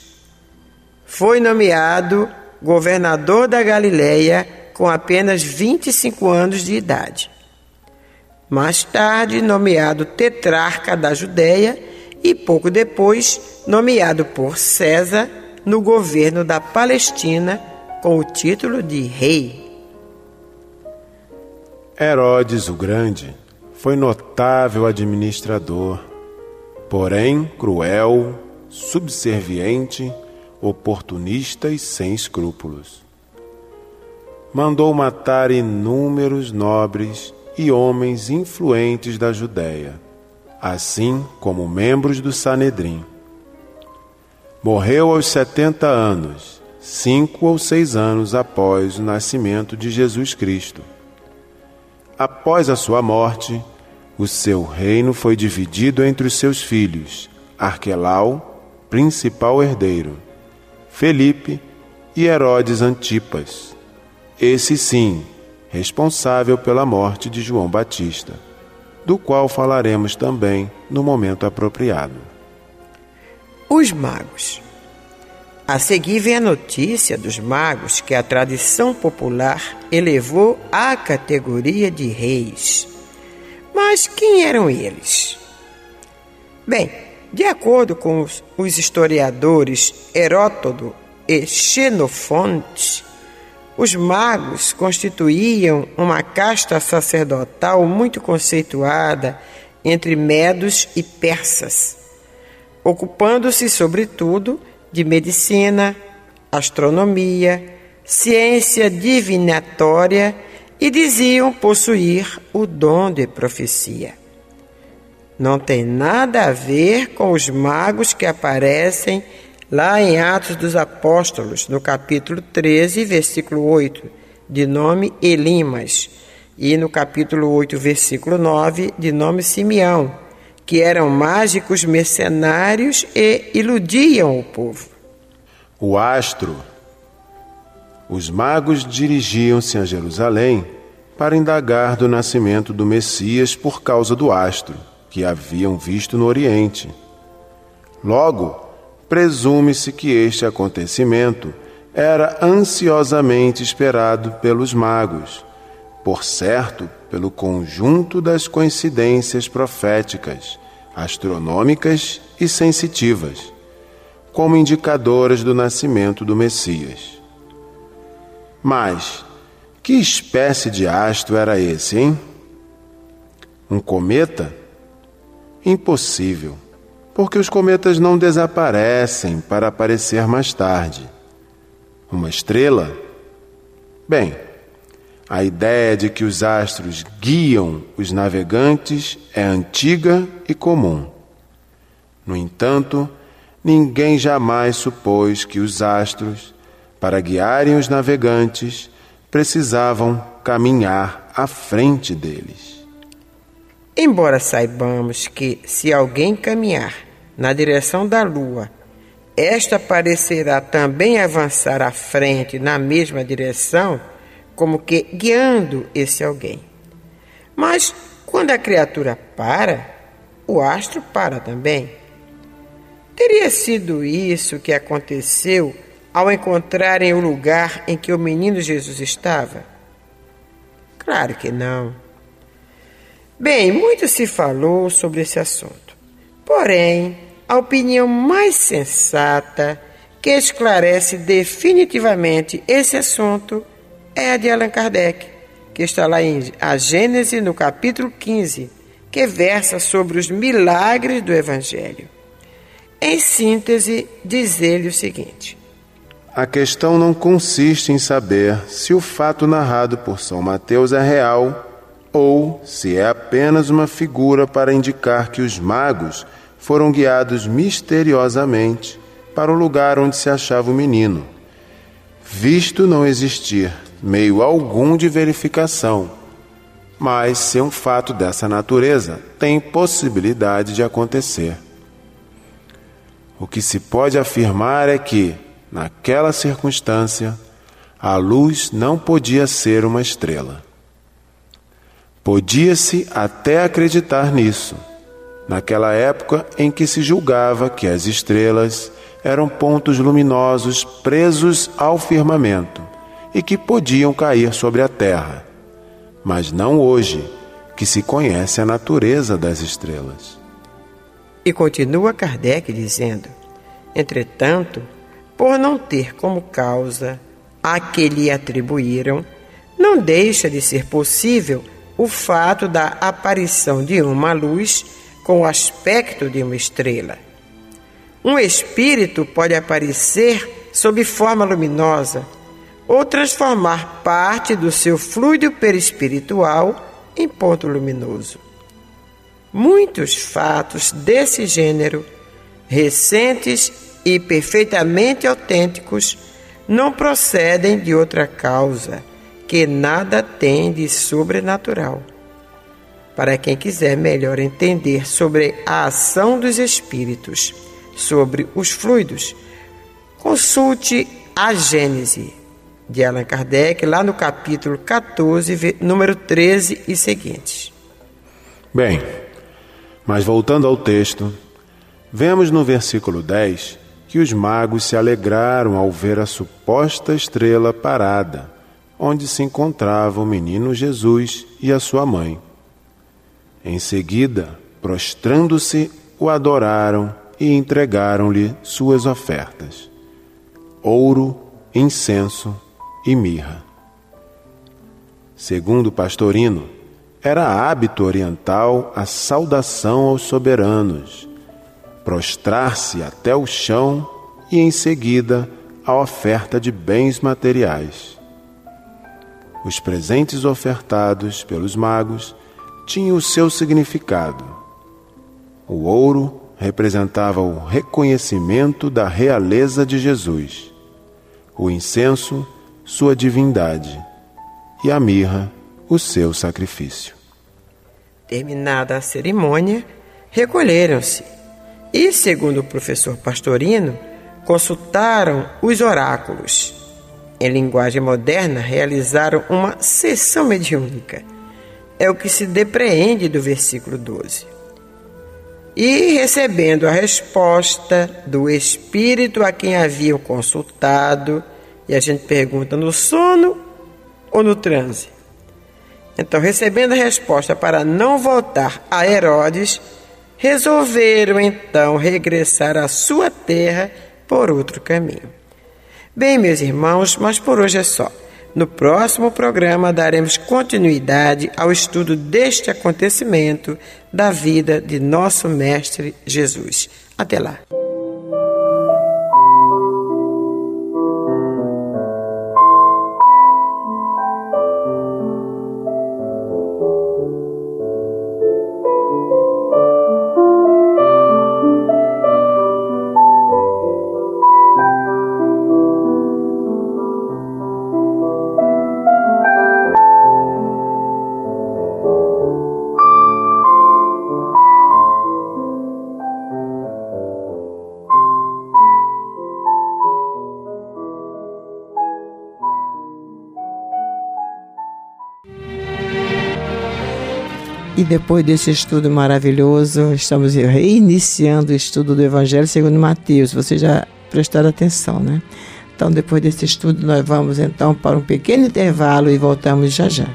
Foi nomeado governador da Galileia com apenas 25 anos de idade. Mais tarde, nomeado tetrarca da Judéia e, pouco depois, nomeado por César no governo da Palestina com o título de rei. Herodes o Grande foi notável administrador, porém cruel, subserviente, oportunista e sem escrúpulos. Mandou matar inúmeros nobres e homens influentes da Judéia, assim como membros do Sanedrim. Morreu aos 70 anos, 5 ou 6 anos após o nascimento de Jesus Cristo. Após a sua morte, o seu reino foi dividido entre os seus filhos, Arquelau, principal herdeiro, Felipe e Herodes Antipas, esse sim, responsável pela morte de João Batista, do qual falaremos também no momento apropriado. Os magos. A seguir vem a notícia dos magos que a tradição popular elevou à categoria de reis. Mas quem eram eles? Bem, de acordo com os historiadores Heródoto e Xenofonte, os magos constituíam uma casta sacerdotal muito conceituada entre medos e persas, ocupando-se, sobretudo, de medicina, astronomia, ciência divinatória e diziam possuir o dom de profecia. Não tem nada a ver com os magos que aparecem lá em Atos dos Apóstolos, no capítulo 13, versículo 8, de nome Elimas, e no capítulo 8, versículo 9, de nome Simeão, que eram mágicos mercenários e iludiam o povo. O astro. Os magos dirigiam-se a Jerusalém para indagar do nascimento do Messias por causa do astro, que haviam visto no Oriente. Logo, presume-se que este acontecimento era ansiosamente esperado pelos magos, por certo, pelo conjunto das coincidências proféticas, astronômicas e sensitivas, como indicadoras do nascimento do Messias. Mas, que espécie de astro era esse, hein? Um cometa? Impossível, porque os cometas não desaparecem para aparecer mais tarde. uma estrela? Bem, a ideia de que os astros guiam os navegantes é antiga e comum. No entanto, ninguém jamais supôs que os astros, para guiarem os navegantes, precisavam caminhar à frente deles. Embora saibamos que, se alguém caminhar na direção da Lua, esta parecerá também avançar à frente na mesma direção, como que guiando esse alguém. Mas, quando a criatura para, o astro para também. Teria sido isso que aconteceu ao encontrarem o lugar em que o menino Jesus estava? Claro que não. Bem, muito se falou sobre esse assunto. Porém, a opinião mais sensata que esclarece definitivamente esse assunto é a de Allan Kardec, que está lá em A Gênese, no capítulo 15, que versa sobre os milagres do Evangelho. Em síntese, diz ele o seguinte: a questão não consiste em saber se o fato narrado por São Mateus é real ou se é apenas uma figura para indicar que os magos foram guiados misteriosamente para o lugar onde se achava o menino, visto não existir meio algum de verificação, mas se um fato dessa natureza tem possibilidade de acontecer. O que se pode afirmar é que, naquela circunstância, a luz não podia ser uma estrela. Podia-se até acreditar nisso, naquela época em que se julgava que as estrelas eram pontos luminosos presos ao firmamento e que podiam cair sobre a terra, mas não hoje, que se conhece a natureza das estrelas. E continua Kardec dizendo: entretanto, por não ter como causa a que lhe atribuíram, não deixa de ser possível o fato da aparição de uma luz com o aspecto de uma estrela. Um espírito pode aparecer sob forma luminosa ou transformar parte do seu fluido perispiritual em ponto luminoso. Muitos fatos desse gênero, recentes e perfeitamente autênticos, não procedem de outra causa, que nada tem de sobrenatural. Para quem quiser melhor entender sobre a ação dos espíritos, sobre os fluidos, consulte A Gênese, de Allan Kardec, lá no capítulo 14, número 13 e seguintes. Bem, mas voltando ao texto, vemos no versículo 10 que os magos se alegraram ao ver a suposta estrela parada, onde se encontrava o menino Jesus e a sua mãe. Em seguida, prostrando-se, o adoraram e entregaram-lhe suas ofertas: ouro, incenso e mirra. Segundo Pastorino, era hábito oriental a saudação aos soberanos, prostrar-se até o chão e, em seguida, a oferta de bens materiais. Os presentes ofertados pelos magos tinham o seu significado. O ouro representava o reconhecimento da realeza de Jesus, o incenso, sua divindade, e a mirra, o seu sacrifício. Terminada a cerimônia, recolheram-se e, segundo o professor Pastorino, consultaram os oráculos. Em linguagem moderna, realizaram uma sessão mediúnica. É o que se depreende do versículo 12. E, recebendo a resposta do espírito a quem haviam consultado, e a gente pergunta: no sono ou no transe? Então, recebendo a resposta para não voltar a Herodes, resolveram então regressar à sua terra por outro caminho. Bem, meus irmãos, mas por hoje é só. No próximo programa daremos continuidade ao estudo deste acontecimento da vida de nosso Mestre Jesus. Até lá! E depois desse estudo maravilhoso, estamos reiniciando o estudo do Evangelho segundo Mateus. Vocês já prestaram atenção, né? Então, depois desse estudo, nós vamos então para um pequeno intervalo e voltamos já já.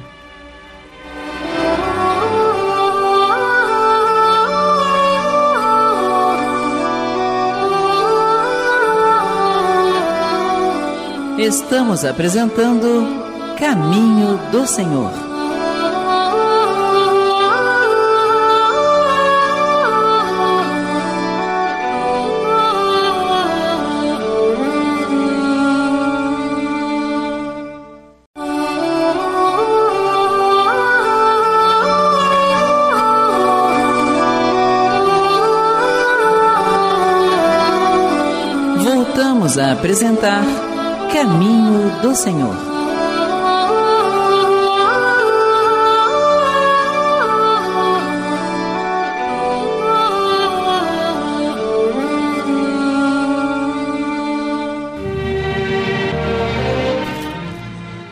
Estamos apresentando Caminho do Senhor. Voltamos a apresentar Caminho do Senhor.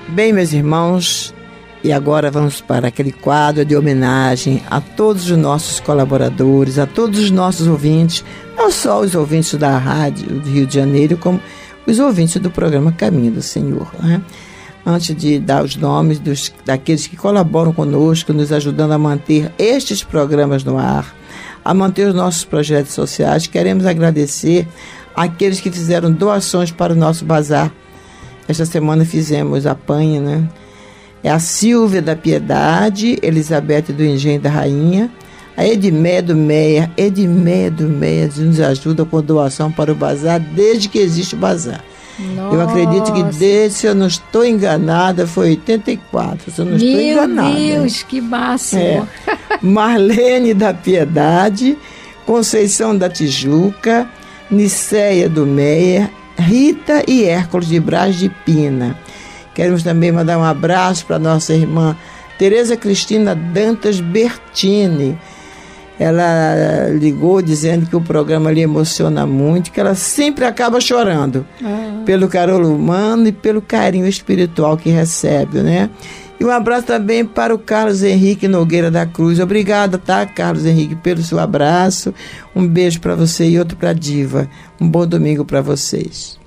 Bem, meus irmãos, e agora vamos para aquele quadro de homenagem a todos os nossos colaboradores, a todos os nossos ouvintes, não só os ouvintes da Rádio do Rio de Janeiro, como os ouvintes do programa Caminho do Senhor, né? Antes de dar os nomes daqueles que colaboram conosco, nos ajudando a manter estes programas no ar, a manter os nossos projetos sociais, queremos agradecer àqueles que fizeram doações para o nosso bazar. Esta semana fizemos a panha, né? É a Silvia da Piedade, Elizabeth do Engenho da Rainha, a Edmeia do Meia nos ajuda com doação para o bazar, desde que existe o bazar. Nossa. Eu acredito que desde, se eu não estou enganada, foi 84, se eu não estou enganada. Meu Deus, que máximo! É. Marlene da Piedade, Conceição da Tijuca, Niceia do Meia, Rita e Hércules de Braz de Pina. Queremos também mandar um abraço para nossa irmã Tereza Cristina Dantas Bertini. Ela ligou dizendo que o programa lhe emociona muito, que ela sempre acaba chorando pelo calor humano e pelo carinho espiritual que recebe, né? E um abraço também para o Carlos Henrique Nogueira da Cruz. Obrigada, tá, Carlos Henrique, pelo seu abraço. Um beijo para você e outro para a Diva. Um bom domingo para vocês.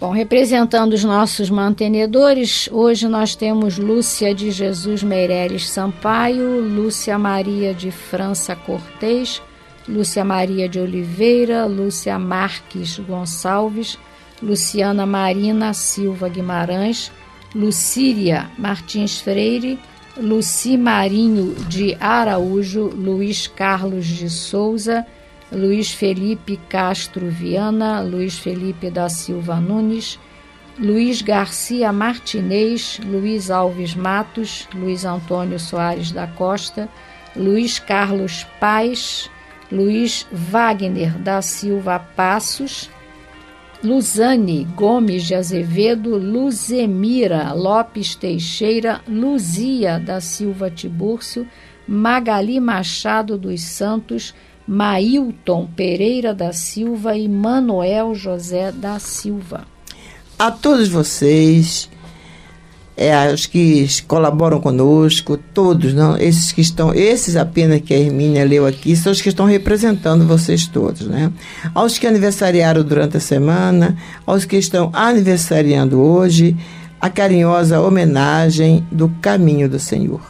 Bom, representando os nossos mantenedores, hoje nós temos Lúcia de Jesus Meireles Sampaio, Lúcia Maria de França Cortês, Lúcia Maria de Oliveira, Lúcia Marques Gonçalves, Luciana Marina Silva Guimarães, Lucíria Martins Freire, Luci Marinho de Araújo, Luiz Carlos de Souza, Luiz Felipe Castro Viana, Luiz Felipe da Silva Nunes, Luiz Garcia Martinez, Luiz Alves Matos, Luiz Antônio Soares da Costa, Luiz Carlos Paz, Luiz Wagner da Silva Passos, Luzane Gomes de Azevedo, Luzemira Lopes Teixeira, Luzia da Silva Tibúrcio, Magali Machado dos Santos, Mailton Pereira da Silva e Manuel José da Silva. A todos vocês, os que colaboram conosco, todos, não, esses que estão, esses apenas que a Hermínia leu aqui, são os que estão representando vocês todos, né? Aos que aniversariaram durante a semana, aos que estão aniversariando hoje, a carinhosa homenagem do Caminho do Senhor.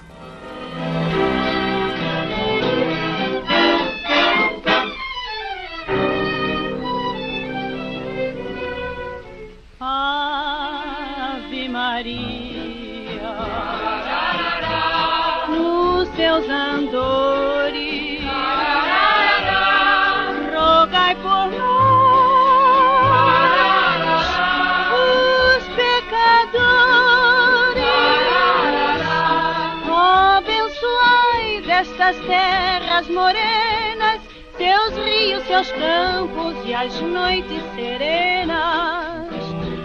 Morenas, seus rios, seus campos e as noites serenas,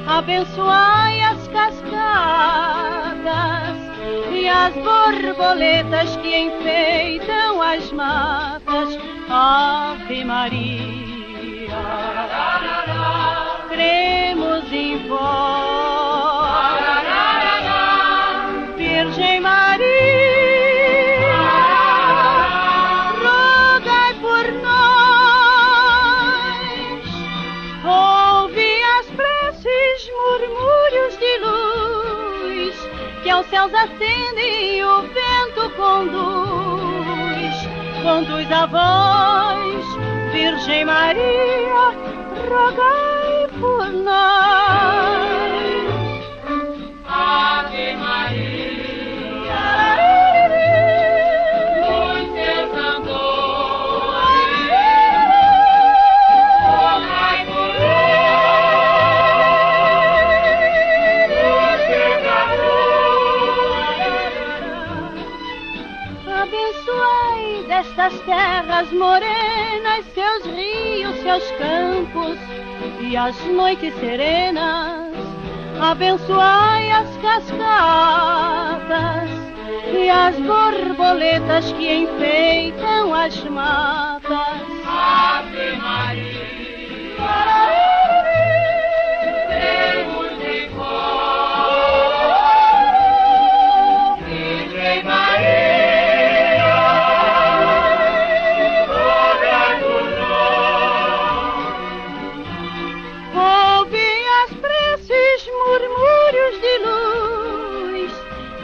abençoai as cascadas e as borboletas que enfeitam as matas. Ave Maria, cremos em vós, Virgem Maria. céus acendem e o vento conduz a voz, Virgem Maria, rogai por nós. Ave Maria, estas terras morenas, seus rios, seus campos e as noites serenas. Abençoai as cascatas e as borboletas que enfeitam as matas. Ave Maria, Deus de cor, Virgem Maria,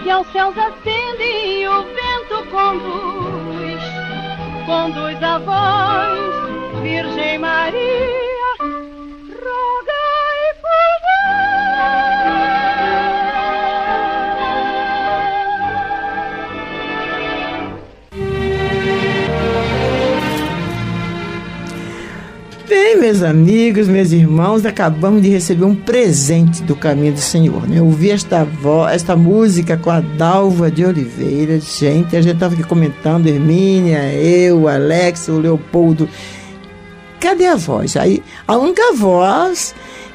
que aos céus acendem e o vento conduz a voz, Virgem Maria, rogai por nós. Bem, meus amigos, meus irmãos, acabamos de receber um presente do Caminho do Senhor, né? Ouvir esta música com a Dalva de Oliveira, gente, a gente estava aqui comentando, Hermínia, eu, Alex, o Leopoldo, cadê a voz? Aí, a única voz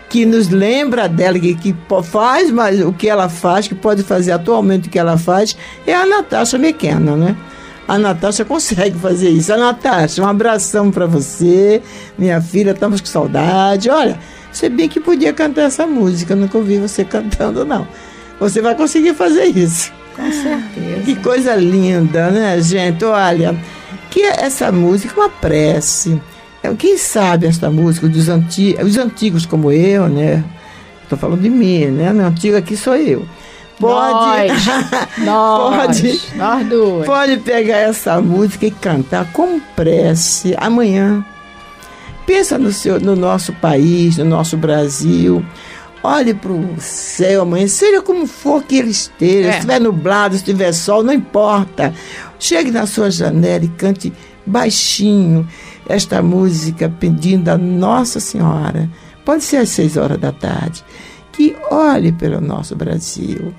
que nos lembra dela, que faz mais o que ela faz, que pode fazer atualmente o que ela faz, é a Natasha Mekena, né? A Natasha consegue fazer isso. A Natasha, um abração pra você, minha filha, estamos com saudade. Olha, você bem que podia cantar essa música, eu nunca ouvi você cantando, não. Você vai conseguir fazer isso. Com certeza. Que coisa linda, né, gente? Olha, que essa música é uma prece. Quem sabe esta música, os antigos como eu, né? Estou falando de mim, né? Meu antigo aqui sou eu. Pode, pode pegar essa música e cantar com prece amanhã. Pensa no nosso país, no nosso Brasil. Olhe para o céu amanhã, seja como for que ele esteja. Se estiver nublado, se estiver sol, não importa. Chegue na sua janela e cante baixinho esta música pedindo a Nossa Senhora. Pode ser às 6 horas da tarde. Que olhe pelo nosso Brasil,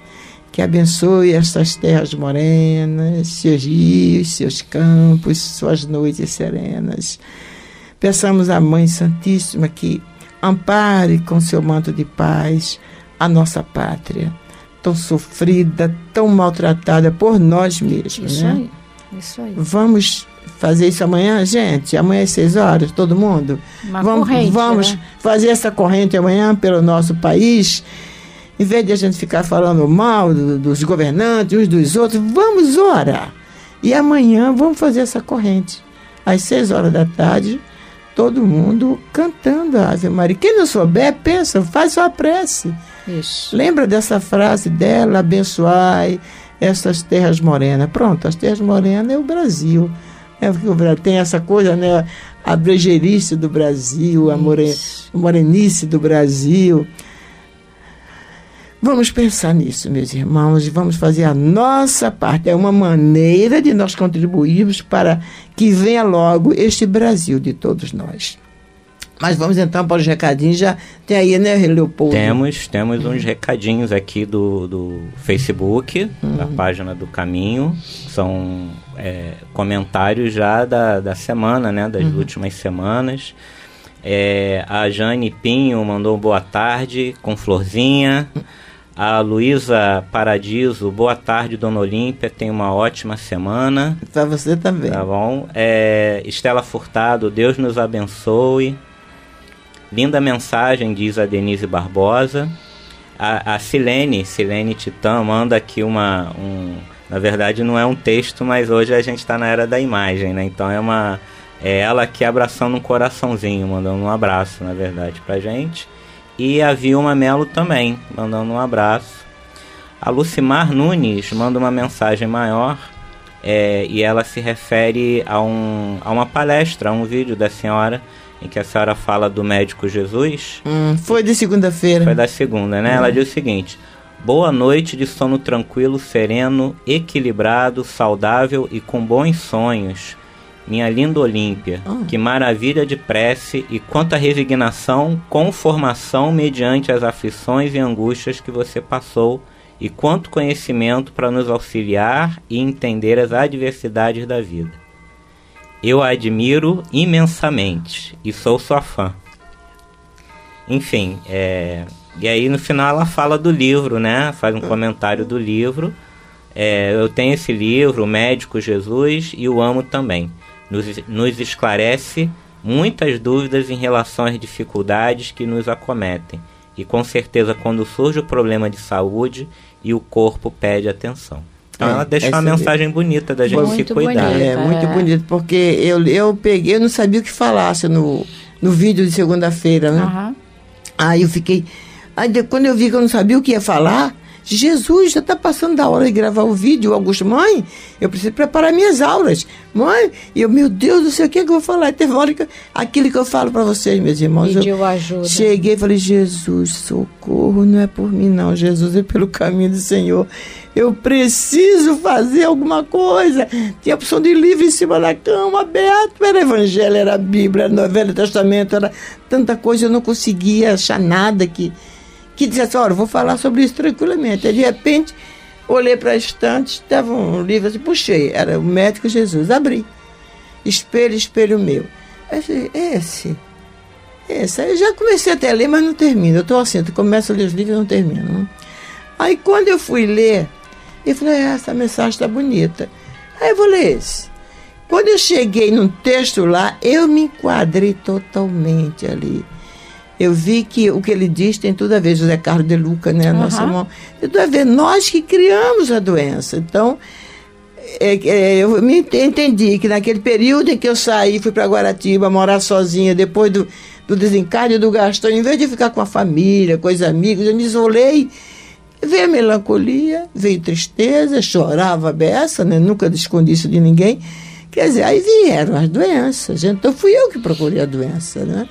que abençoe estas terras morenas, seus rios, seus campos, suas noites serenas. Peçamos à Mãe Santíssima que ampare com seu manto de paz a nossa pátria, tão sofrida, tão maltratada por nós mesmos. Isso, né? Isso aí. Vamos fazer isso amanhã, gente? Amanhã às 6 horas, todo mundo? Vamos né? Fazer essa corrente amanhã pelo nosso país. Em vez de a gente ficar falando mal dos governantes, uns dos outros, vamos orar. E amanhã vamos fazer essa corrente. Às 6 horas da tarde, todo mundo cantando a Ave Maria. Quem não souber, pensa, faz sua prece. Isso. Lembra dessa frase dela, abençoai essas terras morenas. Pronto, as terras morenas é o Brasil. Tem essa coisa, né? A brejeirice do Brasil, a morenice do Brasil. Vamos pensar nisso, meus irmãos, e vamos fazer a nossa parte. É uma maneira de nós contribuirmos para que venha logo este Brasil de todos nós. Mas vamos então para os recadinhos. Já tem aí, né, Leopoldo? Temos uns recadinhos aqui do Facebook, da página do Caminho. São comentários já da semana, né, das últimas semanas. A Jane Pinho mandou boa tarde, com florzinha. A Luísa Paradiso, boa tarde, Dona Olímpia, tenha uma ótima semana. Pra você também. Tá bom. Estela Furtado, Deus nos abençoe. Linda mensagem, diz a Denise Barbosa. A Silene Titã manda aqui na verdade não é um texto, mas hoje a gente está na era da imagem, né? Então é ela aqui abraçando um coraçãozinho, mandando um abraço, na verdade, pra gente. E a Vilma Melo também, mandando um abraço. A Lucimar Nunes manda uma mensagem maior, e ela se refere a uma palestra, a um vídeo da senhora, em que a senhora fala do médico Jesus. Foi de segunda-feira. Foi da segunda, né? Ela diz o seguinte: boa noite de sono tranquilo, sereno, equilibrado, saudável e com bons sonhos. Minha linda Olímpia, que maravilha de prece e quanta resignação, conformação mediante as aflições e angústias que você passou, e quanto conhecimento para nos auxiliar e entender as adversidades da vida. Eu a admiro imensamente e sou sua fã. Enfim, e aí no final ela fala do livro, né? Faz um comentário do livro. Eu tenho esse livro, O Médico Jesus, e o amo também. Nos esclarece muitas dúvidas em relação às dificuldades que nos acometem. E com certeza quando surge o problema de saúde e o corpo pede atenção. Então ela deixa uma mensagem bonita da gente muito se cuidar. Bonita, muito bonito, porque eu não sabia o que falasse no vídeo de segunda-feira, né? Uhum. Aí eu fiquei... Aí quando eu vi que eu não sabia o que ia falar... Jesus, já está passando da hora de gravar o vídeo, Augusto. Mãe, eu preciso preparar minhas aulas. Mãe, meu Deus do céu, o que é que eu vou falar? Teve hora que aquilo que eu falo para vocês, meus irmãos. Pediu ajuda. Cheguei e falei: Jesus, socorro, não é por mim não, Jesus, é pelo caminho do Senhor. Eu preciso fazer alguma coisa. Tinha a opção de livro em cima da cama, aberto. Era Evangelho, era Bíblia, era Velho Testamento, era tanta coisa. Eu não conseguia achar nada que dissesse: olha, vou falar sobre isso tranquilamente. Aí, de repente, olhei para a estante, estava um livro assim, puxei, era O Médico Jesus, abri. Espelho, espelho meu. Aí eu falei: esse. Aí eu já comecei até a ler, mas não termino. Eu estou assim, eu começo a ler os livros e não termino. Aí quando eu fui ler, eu falei: essa mensagem está bonita. Aí eu vou ler esse. Quando eu cheguei num texto lá, eu me enquadrei totalmente ali. Eu vi que o que ele diz tem tudo a ver, José Carlos de Luca, né, nosso irmão, tem tudo a ver, nós que criamos a doença. Então, eu me entendi que naquele período em que eu saí, fui para Guaratiba morar sozinha, depois do desencarne do Gastão, em vez de ficar com a família, com os amigos, eu me isolei, veio a melancolia, veio tristeza, chorava a beça, né, nunca escondi isso de ninguém. Quer dizer, aí vieram as doenças. Então fui eu que procurei a doença, né?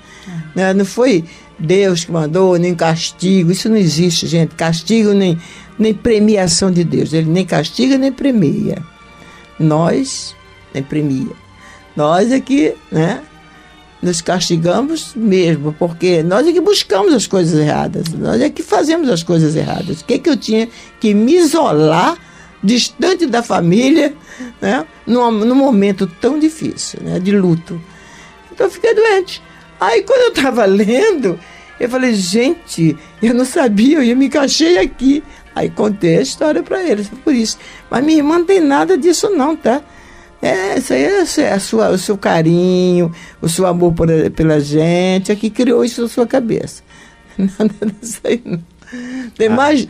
Não foi Deus que mandou, nem castigo. Isso não existe, gente. Castigo nem premiação de Deus. Ele nem castiga, nem premia. Nós, nem premia. Nós é que, né, nos castigamos mesmo, porque nós é que buscamos as coisas erradas. Nós é que fazemos as coisas erradas. O que é que eu tinha que me isolar distante da família, né, num momento tão difícil, né, de luto? Então eu fiquei doente. Aí quando eu estava lendo, eu falei: gente, eu não sabia, eu me encaixei aqui. Aí contei a história para eles, por isso. Mas minha irmã não tem nada disso não, tá? Isso aí é o seu carinho, o seu amor pela gente, é que criou isso na sua cabeça. Nada disso aí não. Tem mais?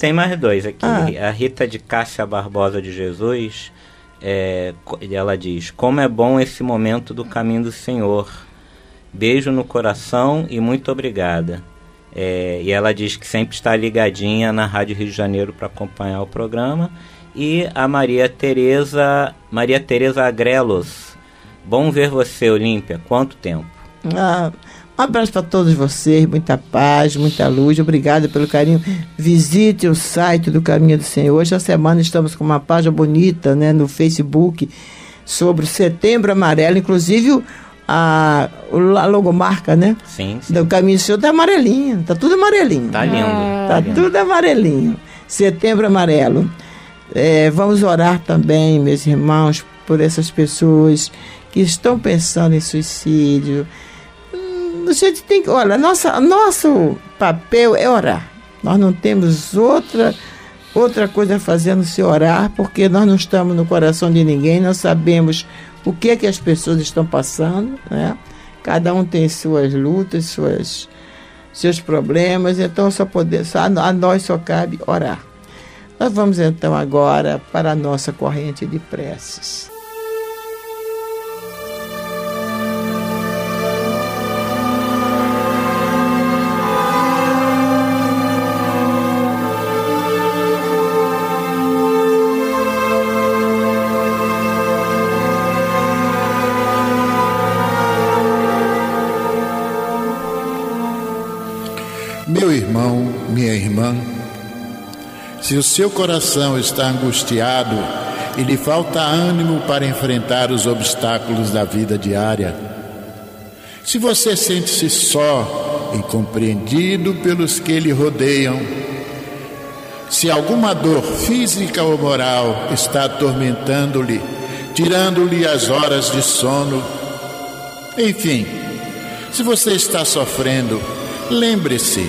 Tem mais dois aqui. A Rita de Cássia Barbosa de Jesus, ela diz: como é bom esse momento do caminho do Senhor. Beijo no coração e muito obrigada. E ela diz que sempre está ligadinha na Rádio Rio de Janeiro para acompanhar o programa. E a Maria Teresa Agrelos: bom ver você, Olímpia, quanto tempo. Um abraço para todos vocês, muita paz, muita luz, obrigada pelo carinho. Visite o site do Caminho do Senhor. Hoje, a semana, estamos com uma página bonita, né, no Facebook, sobre o Setembro Amarelo, inclusive a logomarca, né? Sim. Do Caminho do Senhor está amarelinho, está tudo amarelinho. Está lindo. Está tudo amarelinho. Setembro Amarelo. Vamos orar também, meus irmãos, por essas pessoas que estão pensando em suicídio. A gente tem que... Olha, nosso papel é orar. Nós não temos outra coisa a fazer não se orar, porque nós não estamos no coração de ninguém, nós sabemos o que é que as pessoas estão passando, né? Cada um tem suas lutas, seus problemas, então a nós só cabe orar. Nós vamos então agora para a nossa corrente de preces. Meu irmão, minha irmã, se o seu coração está angustiado e lhe falta ânimo para enfrentar os obstáculos da vida diária, se você sente-se só e compreendido pelos que lhe rodeiam, se alguma dor física ou moral está atormentando-lhe, tirando-lhe as horas de sono, enfim, se você está sofrendo, lembre-se,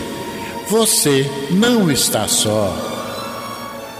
você não está só.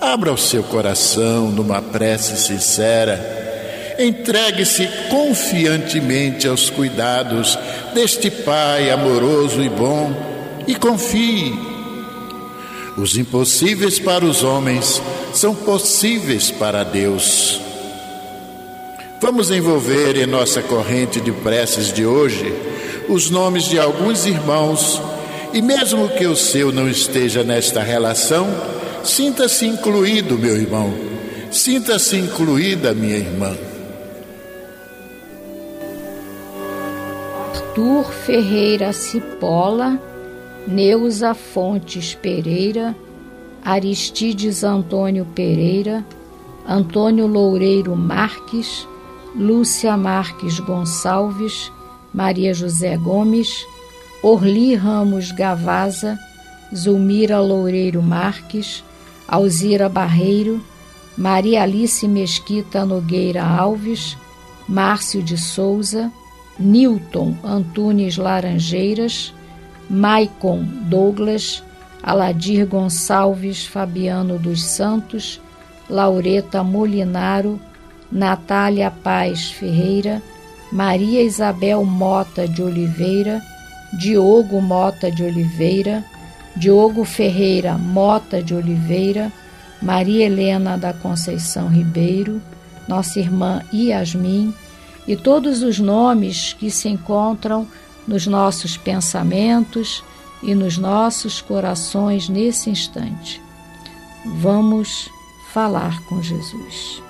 Abra o seu coração numa prece sincera, entregue-se confiantemente aos cuidados deste Pai amoroso e bom e confie. Os impossíveis para os homens são possíveis para Deus. Vamos envolver em nossa corrente de preces de hoje os nomes de alguns irmãos e mesmo que o seu não esteja nesta relação, sinta-se incluído, meu irmão. Sinta-se incluída, minha irmã. Arthur Ferreira Cipola, Neuza Fontes Pereira, Aristides Antônio Pereira, Antônio Loureiro Marques, Lúcia Marques Gonçalves, Maria José Gomes, Orli Ramos Gavaza, Zulmira Loureiro Marques, Alzira Barreiro, Maria Alice Mesquita Nogueira Alves, Márcio de Souza, Nilton Antunes Laranjeiras, Maicon Douglas, Aladir Gonçalves Fabiano dos Santos, Laureta Molinaro, Natália Paz Ferreira, Maria Isabel Mota de Oliveira, Diogo Mota de Oliveira, Diogo Ferreira Mota de Oliveira, Maria Helena da Conceição Ribeiro, nossa irmã Yasmin e todos os nomes que se encontram nos nossos pensamentos e nos nossos corações nesse instante. Vamos falar com Jesus.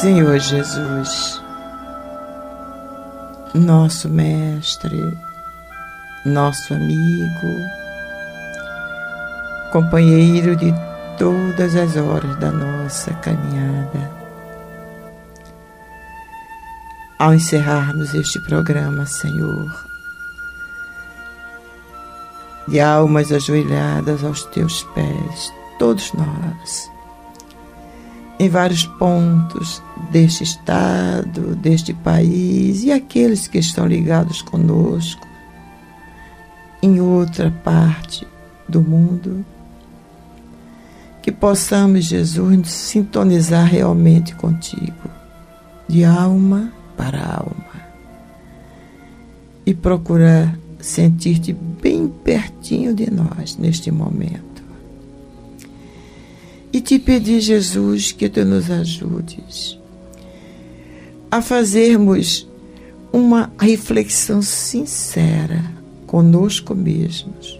Senhor Jesus, nosso mestre, nosso amigo, companheiro de todas as horas da nossa caminhada. Ao encerrarmos este programa, Senhor, de almas ajoelhadas aos teus pés, todos nós, em vários pontos deste estado, deste país e aqueles que estão ligados conosco em outra parte do mundo, que possamos, Jesus, nos sintonizar realmente contigo, de alma para alma, e procurar sentir-te bem pertinho de nós neste momento. E te pedir, Jesus, que tu nos ajudes a fazermos uma reflexão sincera conosco mesmos.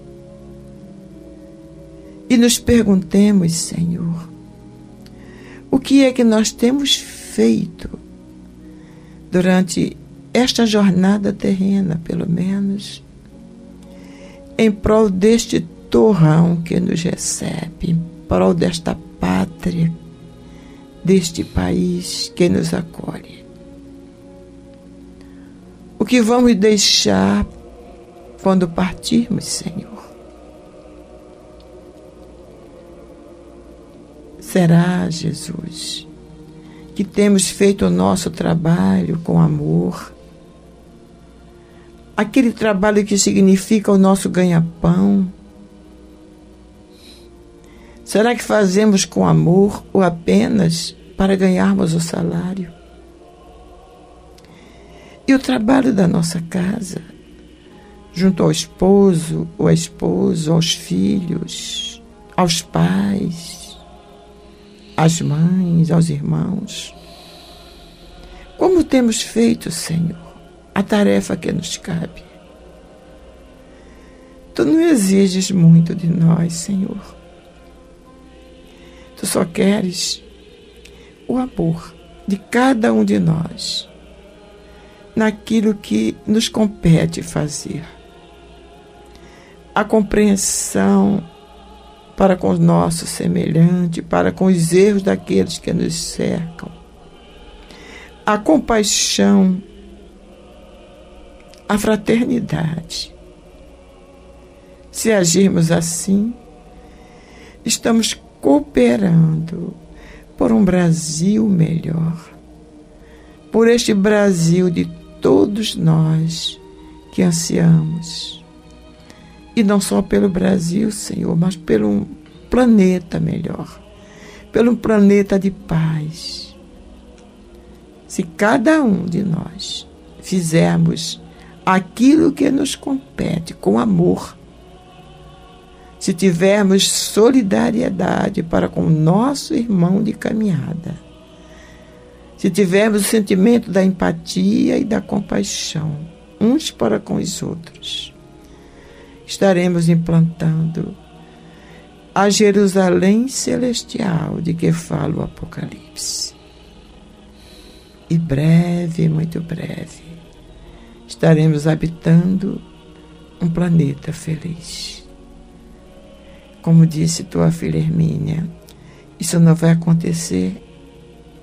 E nos perguntemos, Senhor, o que é que nós temos feito durante esta jornada terrena, pelo menos, em prol deste torrão que nos recebe, em prol desta pátria, deste país que nos acolhe. O que vamos deixar quando partirmos, Senhor? Será, Jesus, que temos feito o nosso trabalho com amor, aquele trabalho que significa o nosso ganha-pão? Será que fazemos com amor ou apenas para ganharmos o salário? E o trabalho da nossa casa, junto ao esposo ou à esposa, aos filhos, aos pais, às mães, aos irmãos? Como temos feito, Senhor, a tarefa que nos cabe? Tu não exiges muito de nós, Senhor. Tu só queres o amor de cada um de nós naquilo que nos compete fazer. A compreensão para com o nosso semelhante, para com os erros daqueles que nos cercam. A compaixão, a fraternidade. Se agirmos assim, estamos cooperando por um Brasil melhor, por este Brasil de todos nós que ansiamos. E não só pelo Brasil, Senhor, mas pelo um planeta melhor, pelo um planeta de paz. Se cada um de nós fizermos aquilo que nos compete com amor, se tivermos solidariedade para com o nosso irmão de caminhada, se tivermos o sentimento da empatia e da compaixão uns para com os outros, estaremos implantando a Jerusalém celestial de que fala o Apocalipse. E breve, muito breve, estaremos habitando um planeta feliz. Como disse tua filha Hermínia, isso não vai acontecer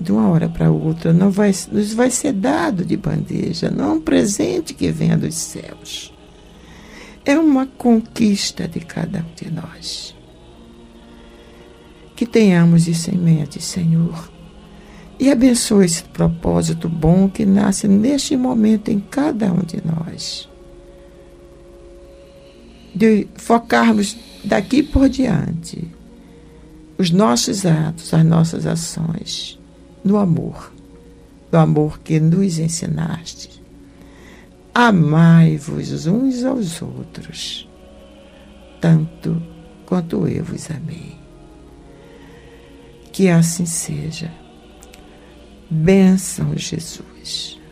de uma hora para outra, não vai, nos vai ser dado de bandeja, não é um presente que venha dos céus. É uma conquista de cada um de nós. Que tenhamos isso em mente, Senhor, e abençoe esse propósito bom que nasce neste momento em cada um de nós. De focarmos daqui por diante os nossos atos, as nossas ações no amor, do amor que nos ensinaste. Amai-vos uns aos outros, tanto quanto eu vos amei. Que assim seja. Bênção, Jesus.